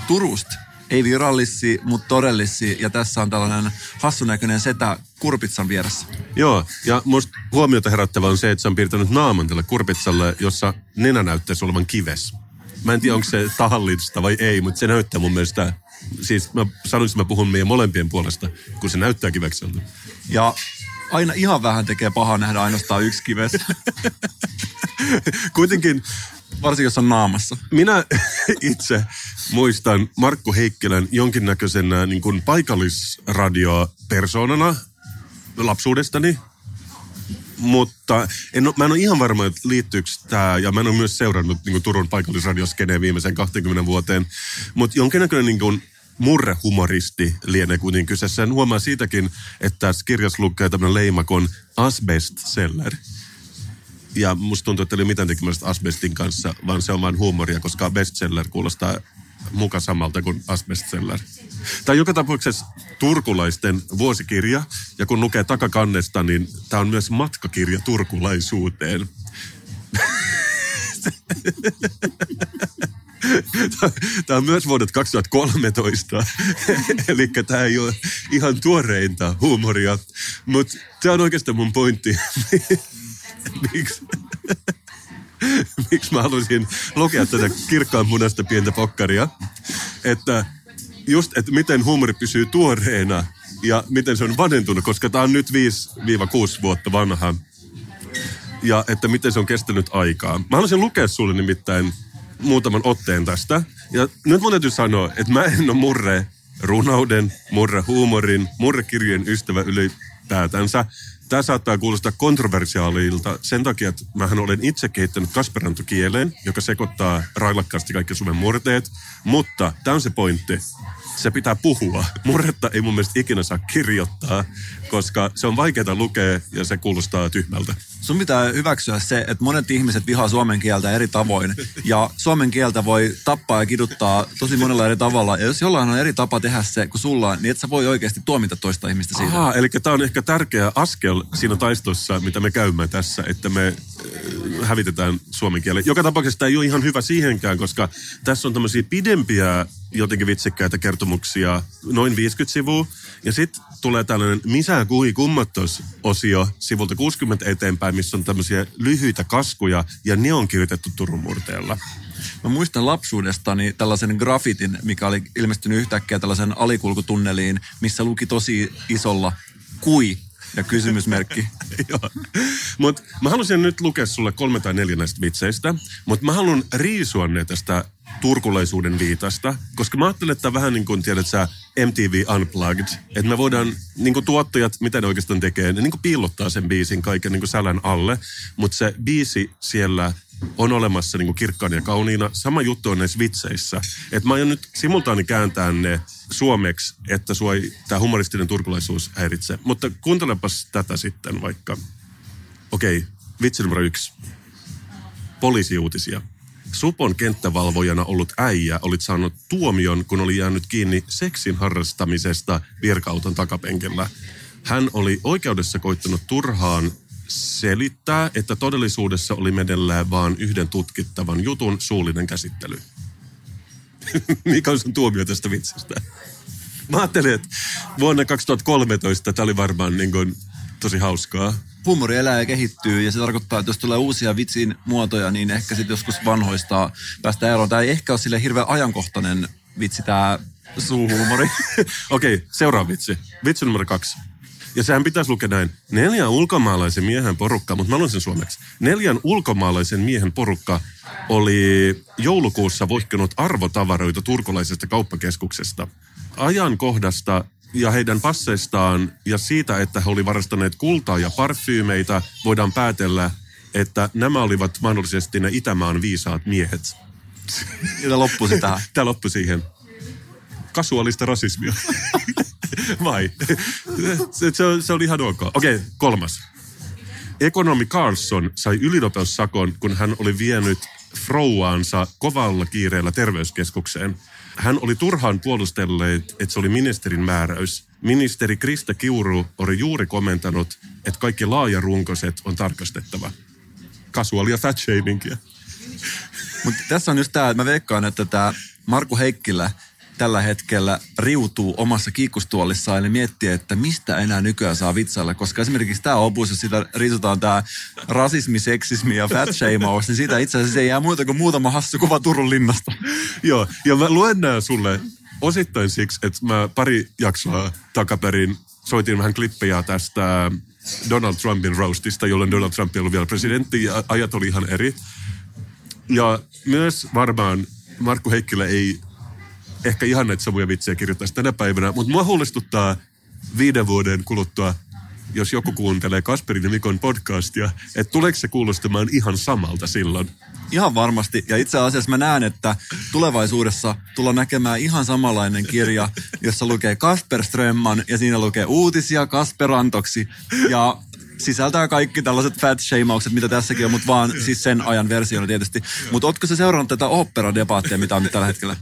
Turusta. Ei virallisi, mutta todellisi. Ja tässä on tällainen hassunäköinen setä kurpitsan vieressä. Joo, ja musta huomiota herättävä on se, että se on piirtänyt naaman tälle kurpitsalle, jossa nenä näyttäisi olevan kives. Mä en tiedä, onko se tahallista vai ei, mutta se näyttää mun mielestä. Siis mä sanoisin, että mä puhun meidän molempien puolesta, kun se näyttää kivekseltä. Ja aina ihan vähän tekee pahaa nähdä ainoastaan yksi kives. Kuitenkin... Varsinkin, jos on naamassa. Minä itse muistan Markku Heikkilän jonkinnäköisenä niin kuin paikallisradiopersonana lapsuudestani. Mutta mä en ole ihan varma, että liittyykö tämä, ja mä en ole myös seurannut niin kuin Turun paikallisradioskeneen viimeisen 20 vuoteen. Mutta jonkinnäköinen niin kuin murrehumoristi lienee kuitenkin kyseessä. En huomaa siitäkin, että tässä kirjassa lukee tämmöinen leimakon asbestseller. Ja musta tuntuu, että ei ole mitään tekemistä asbestin kanssa, vaan se on vain huumoria, koska bestseller kuulostaa muka samalta kuin asbestseller. Tämä on joka tapauksessa turkulaisten vuosikirja, ja kun lukee takakannesta, niin tämä on myös matkakirja turkulaisuuteen. Tämä on myös vuodet 2013, eli tämä ei ole ihan tuoreinta huumoria, mutta tämä on oikeastaan mun pointti. Miksi mä halusin lukea tätä kirkkaanpunaista pientä pokkaria? Että just, että miten huumori pysyy tuoreena ja miten se on vanhentunut, koska tää on nyt 5-6 vuotta vanha. Ja että miten se on kestänyt aikaa. Mä halusin lukea sulle nimittäin muutaman otteen tästä. Ja nyt mun täytyy sanoa, että mä en ole murrerunouden, murrehuumorin, murrekirjojen ystävä ylipäätänsä. Tämä saattaa kuulostaa kontroversiaalilta sen takia, että mähän olen itse kehittänyt Kasperanto kieleen, joka sekoittaa railakkaasti kaikki Suomen murteet. Mutta tämä on se pointti. Se pitää puhua. Murretta ei mun mielestä ikinä saa kirjoittaa, koska se on vaikeaa lukea ja se kuulostaa tyhmältä. Sun pitää hyväksyä se, että monet ihmiset vihaa suomen kieltä eri tavoin. Ja suomen kieltä voi tappaa ja kiduttaa tosi monella eri tavalla. Ja jos jollain on eri tapa tehdä se kuin sulla, niin et sä voi oikeasti tuomita toista ihmistä siitä. Aha, eli tämä on ehkä tärkeä askel siinä taistossa, mitä me käymme tässä, että me hävitetään suomen kielen. Joka tapauksessa tämä ei ole ihan hyvä siihenkään, koska tässä on tämmöisiä pidempiä jotenkin vitsikkäitä kertomuksia, noin 50 sivua. Ja sitten tulee tällainen Misä kui kummattos -osio sivulta 60 eteenpäin, missä on tämmöisiä lyhyitä kaskuja, ja ne on kirjoitettu Turun murteella. Mä muistan lapsuudestani tällaisen grafitin, mikä oli ilmestynyt yhtäkkiä tällaisen alikulkutunneliin, missä luki tosi isolla kui ja kysymysmerkki. Mut mä halusin nyt lukea sulle 3 tai 4 näistä vitseistä, mutta mä haluan riisua ne tästä turkulaisuuden viitasta, koska mä ajattelen, että vähän niin kuin tiedät sä MTV Unplugged, että me voidaan, niin kuin tuottajat, mitä ne oikeastaan tekee, ne niin kuin piilottaa sen biisin kaiken niin kuin sälän alle, mutta se biisi siellä on olemassa niin kuin kirkkaana ja kauniina. Sama juttu on näissä vitseissä. Että mä aion nyt simultaani kääntää ne suomeksi, että sua ei tämä humoristinen turkulaisuus häiritse. Mutta kuuntelepas tätä sitten vaikka. Okei, vitsi numero 1. Poliisiuutisia. Supon kenttävalvojana ollut äijä olit saanut tuomion, kun oli jäänyt kiinni seksin harrastamisesta virka-auton takapenkillä. Hän oli oikeudessa koittanut turhaan selittää, että todellisuudessa oli meneillään vaan yhden tutkittavan jutun suullinen käsittely. Mikä on sun tuomio tästä vitsistä? Mä ajattelin, että vuonna 2013 tämä oli varmaan niin kuin tosi hauskaa. Huumori elää ja kehittyy, ja se tarkoittaa, että jos tulee uusia vitsin muotoja, niin ehkä sitten joskus vanhoista päästään eroon. Tämä ei ehkä ole silleen hirveän ajankohtainen vitsi, tämä suuhuumori. Okei, seuraava vitsi. Vitsi numero 2. Ja sehän pitäisi lukea näin. 4 ulkomaalaisen miehen porukka, mutta mä luin sen suomeksi. 4 ulkomaalaisen miehen porukka oli joulukuussa voihkinut arvotavaroita turkulaisesta kauppakeskuksesta. Ajankohdasta ja heidän passeistaan ja siitä, että he olivat varastaneet kultaa ja parfyymeitä, voidaan päätellä, että nämä olivat mahdollisesti ne Itämaan viisaat miehet. Tämä loppui sitä. Tämä loppui siihen. Kasuaalista rasismia. Vai? Se oli ihan ok. Okei, 3. Ekonomi Carlson sai ylinopeussakon, kun hän oli vienyt frouaansa kovalla kiireellä terveyskeskukseen. Hän oli turhaan puolustelleet, että se oli ministerin määräys. Ministeri Krista Kiuru oli juuri kommentanut, että kaikki laajarunkoiset on tarkastettava. Kasuaalia fat-shamingia. Mutta tässä on just tämä, että mä veikkaan, että tämä Markku Heikkilä tällä hetkellä riutuu omassa kiikkustuolissaan, eli miettii, että mistä enää nykyään saa vitsailla, koska esimerkiksi tämä opus, jos siitä riisutaan tämä rasismi, seksismi ja fatshameaus, niin siitä itse asiassa ei jää muuta kuin muutama hassu kuva Turun linnasta. Joo, ja mä luen nää sulle osittain siksi, että mä pari jaksoa takaperin soitin vähän klippejä tästä Donald Trumpin roastista, jolloin Donald Trump ei ollut vielä presidentti ja ajat oli ihan eri. Ja myös varmaan Markku Heikkilä ei ehkä ihan näitä samoja vitsejä kirjoittaisi tänä päivänä, mutta mua huolestuttaa 5 vuoden kuluttua, jos joku kuuntelee Kasperin ja Mikon podcastia, että tuleeko se kuulostamaan ihan samalta silloin? Ihan varmasti. Ja itse asiassa mä näen, että tulevaisuudessa tullaan näkemään ihan samanlainen kirja, jossa lukee Kasper Strömman ja siinä lukee uutisia Kasperantoksi ja sisältää kaikki tällaiset fat-shameaukset, mitä tässäkin on, mutta vaan siis sen ajan versiona tietysti. Mutta ootko sä seurannut tätä oopperadebaattia, mitä on nyt tällä hetkellä?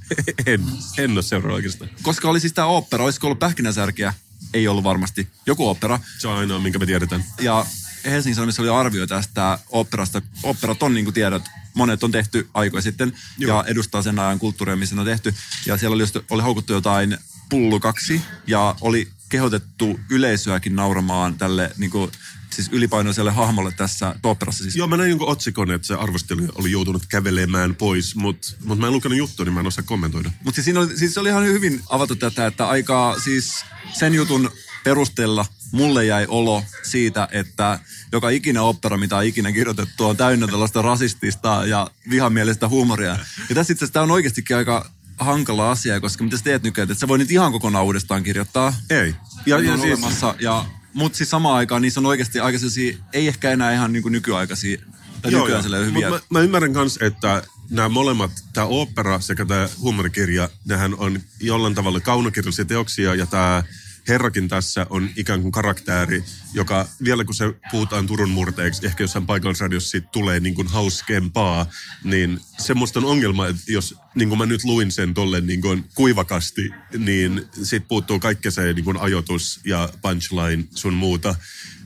En ole seurannut oikeastaan. Koska oli siis tää ooppera, olisiko ollut Pähkinänsärkijä? Ei ollut varmasti. Joku ooppera. Se on ainoa, minkä me tiedetään. Ja Helsingin Sanomissa oli arvio tästä oopperasta. Oopperat on, niin kuin tiedät, monet on tehty aikoja sitten. Joo. Ja edustaa sen ajan kulttuuria, missä ne on tehty. Ja siellä oli haukuttu jotain pullukaksi ja oli kehotettu yleisöäkin nauramaan tälle niin kuin, siis ylipainoiselle hahmolle tässä oopperassa. Siis. Joo, mä näin jonkun otsikon, että se arvostelu oli joutunut kävelemään pois, mutta mä en lukenut juttua, niin mä en osaa kommentoida. Mutta siis siinä oli ihan hyvin avattu tätä, että aikaa siis sen jutun perusteella mulle jäi olo siitä, että joka ikinä opera, mitä on ikinä kirjoitettu, on täynnä tällaista rasistista ja vihamielistä huumoria. Ja tässä itse asiassa tämä on oikeastikin aika hankala asia, koska mitä sä teet nykyään, että sä voi nyt ihan kokonaan uudestaan kirjoittaa. Ei. Ja siis olemassa ja mutta siis samaan aikaan niissä on oikeasti aika sellaisia, ei ehkä enää ihan niin kuin nykyaikaisia, tai nykyään sellaisia hyviä. Mä ymmärrän myös, että nämä molemmat, tämä opera sekä tämä huumorikirja, nehän on jollain tavalla kaunokirjallisia teoksia, ja tämä herrakin tässä on ikään kuin karaktääri, joka vielä kun se puhutaan Turun murteeksi, ehkä jossain paikallisradiossa siitä tulee niin kuin hauskempaa, niin semmoista on ongelma, että jos niin kuin mä nyt luin sen tolleen niin kuin kuivakasti, niin siitä puuttuu kaikki se niin kuin ajoitus ja punchline sun muuta,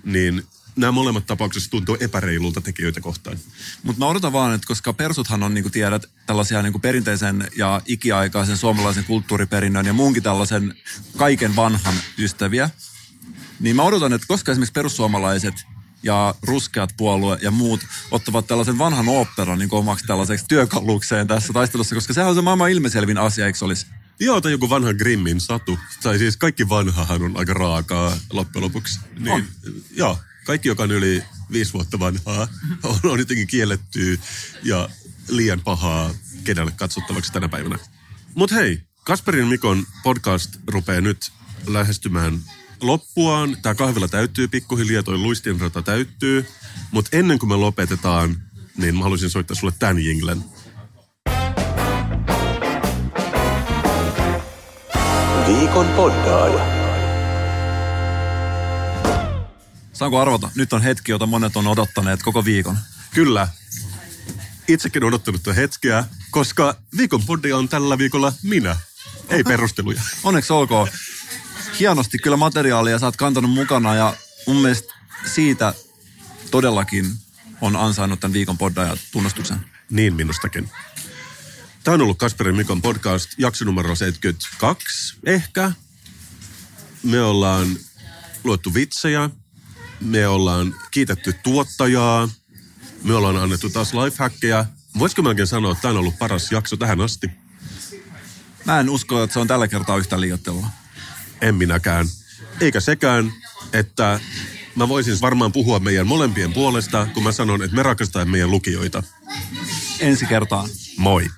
niin nämä molemmat tapauksessa tuntuu epäreilulta tekijöitä kohtaan. Mutta mä odotan vaan, että koska persuthan on, niin kuin tiedät, tällaisia niin kuin perinteisen ja ikiaikaisen suomalaisen kulttuuriperinnön ja muunkin tällaisen kaiken vanhan ystäviä, niin mä odotan, että koska esimerkiksi perussuomalaiset ja ruskeat puolue ja muut ottavat tällaisen vanhan oopperan niin kuin omaksi tällaiseksi työkalukseen tässä taistelussa, koska sehän on se maailman ilmiselvin asia, eikö olisi? Joo, tai joku vanha Grimmin satu. Tai siis kaikki vanhahan on aika raakaa loppujen lopuksi. Niin, joo. Kaikki, joka on yli 5 vuotta vanhaa, on jotenkin kiellettyä ja liian pahaa kenelle katsottavaksi tänä päivänä. Mutta hei, Kasperin Mikon podcast rupeaa nyt lähestymään loppuaan. Tämä kahvila täyttyy pikkuhiljaa, toi luistinrata täyttyy. Mutta ennen kuin me lopetetaan, niin mä haluaisin soittaa sulle tämän jinglen. Viikon poddaaja. Saanko arvata? Nyt on hetki, jota monet on odottaneet koko viikon. Kyllä. Itsekin odottanut tuon hetkeä, koska viikon podi on tällä viikolla minä. Ei perusteluja. Onneksi olkoon. Hienosti kyllä materiaalia sä oot kantanut mukana ja mun mielestä siitä todellakin on ansainnut tämän viikon poddajan tunnustuksen. Niin minustakin. Tämä on ollut Kasperin ja Mikon podcast, jakso numero 72 ehkä. Me ollaan luettu vitsejä, me ollaan kiitetty tuottajaa, me ollaan annettu taas lifehackeja. Voisiko melkein sanoa, että tämä on ollut paras jakso tähän asti? Mä en usko, että se on tällä kertaa yhtä liioittelua. En minäkään. Eikä sekään, että mä voisin varmaan puhua meidän molempien puolesta, kun mä sanon, että me rakastamme meidän lukijoita. Ensi kertaan. Moi.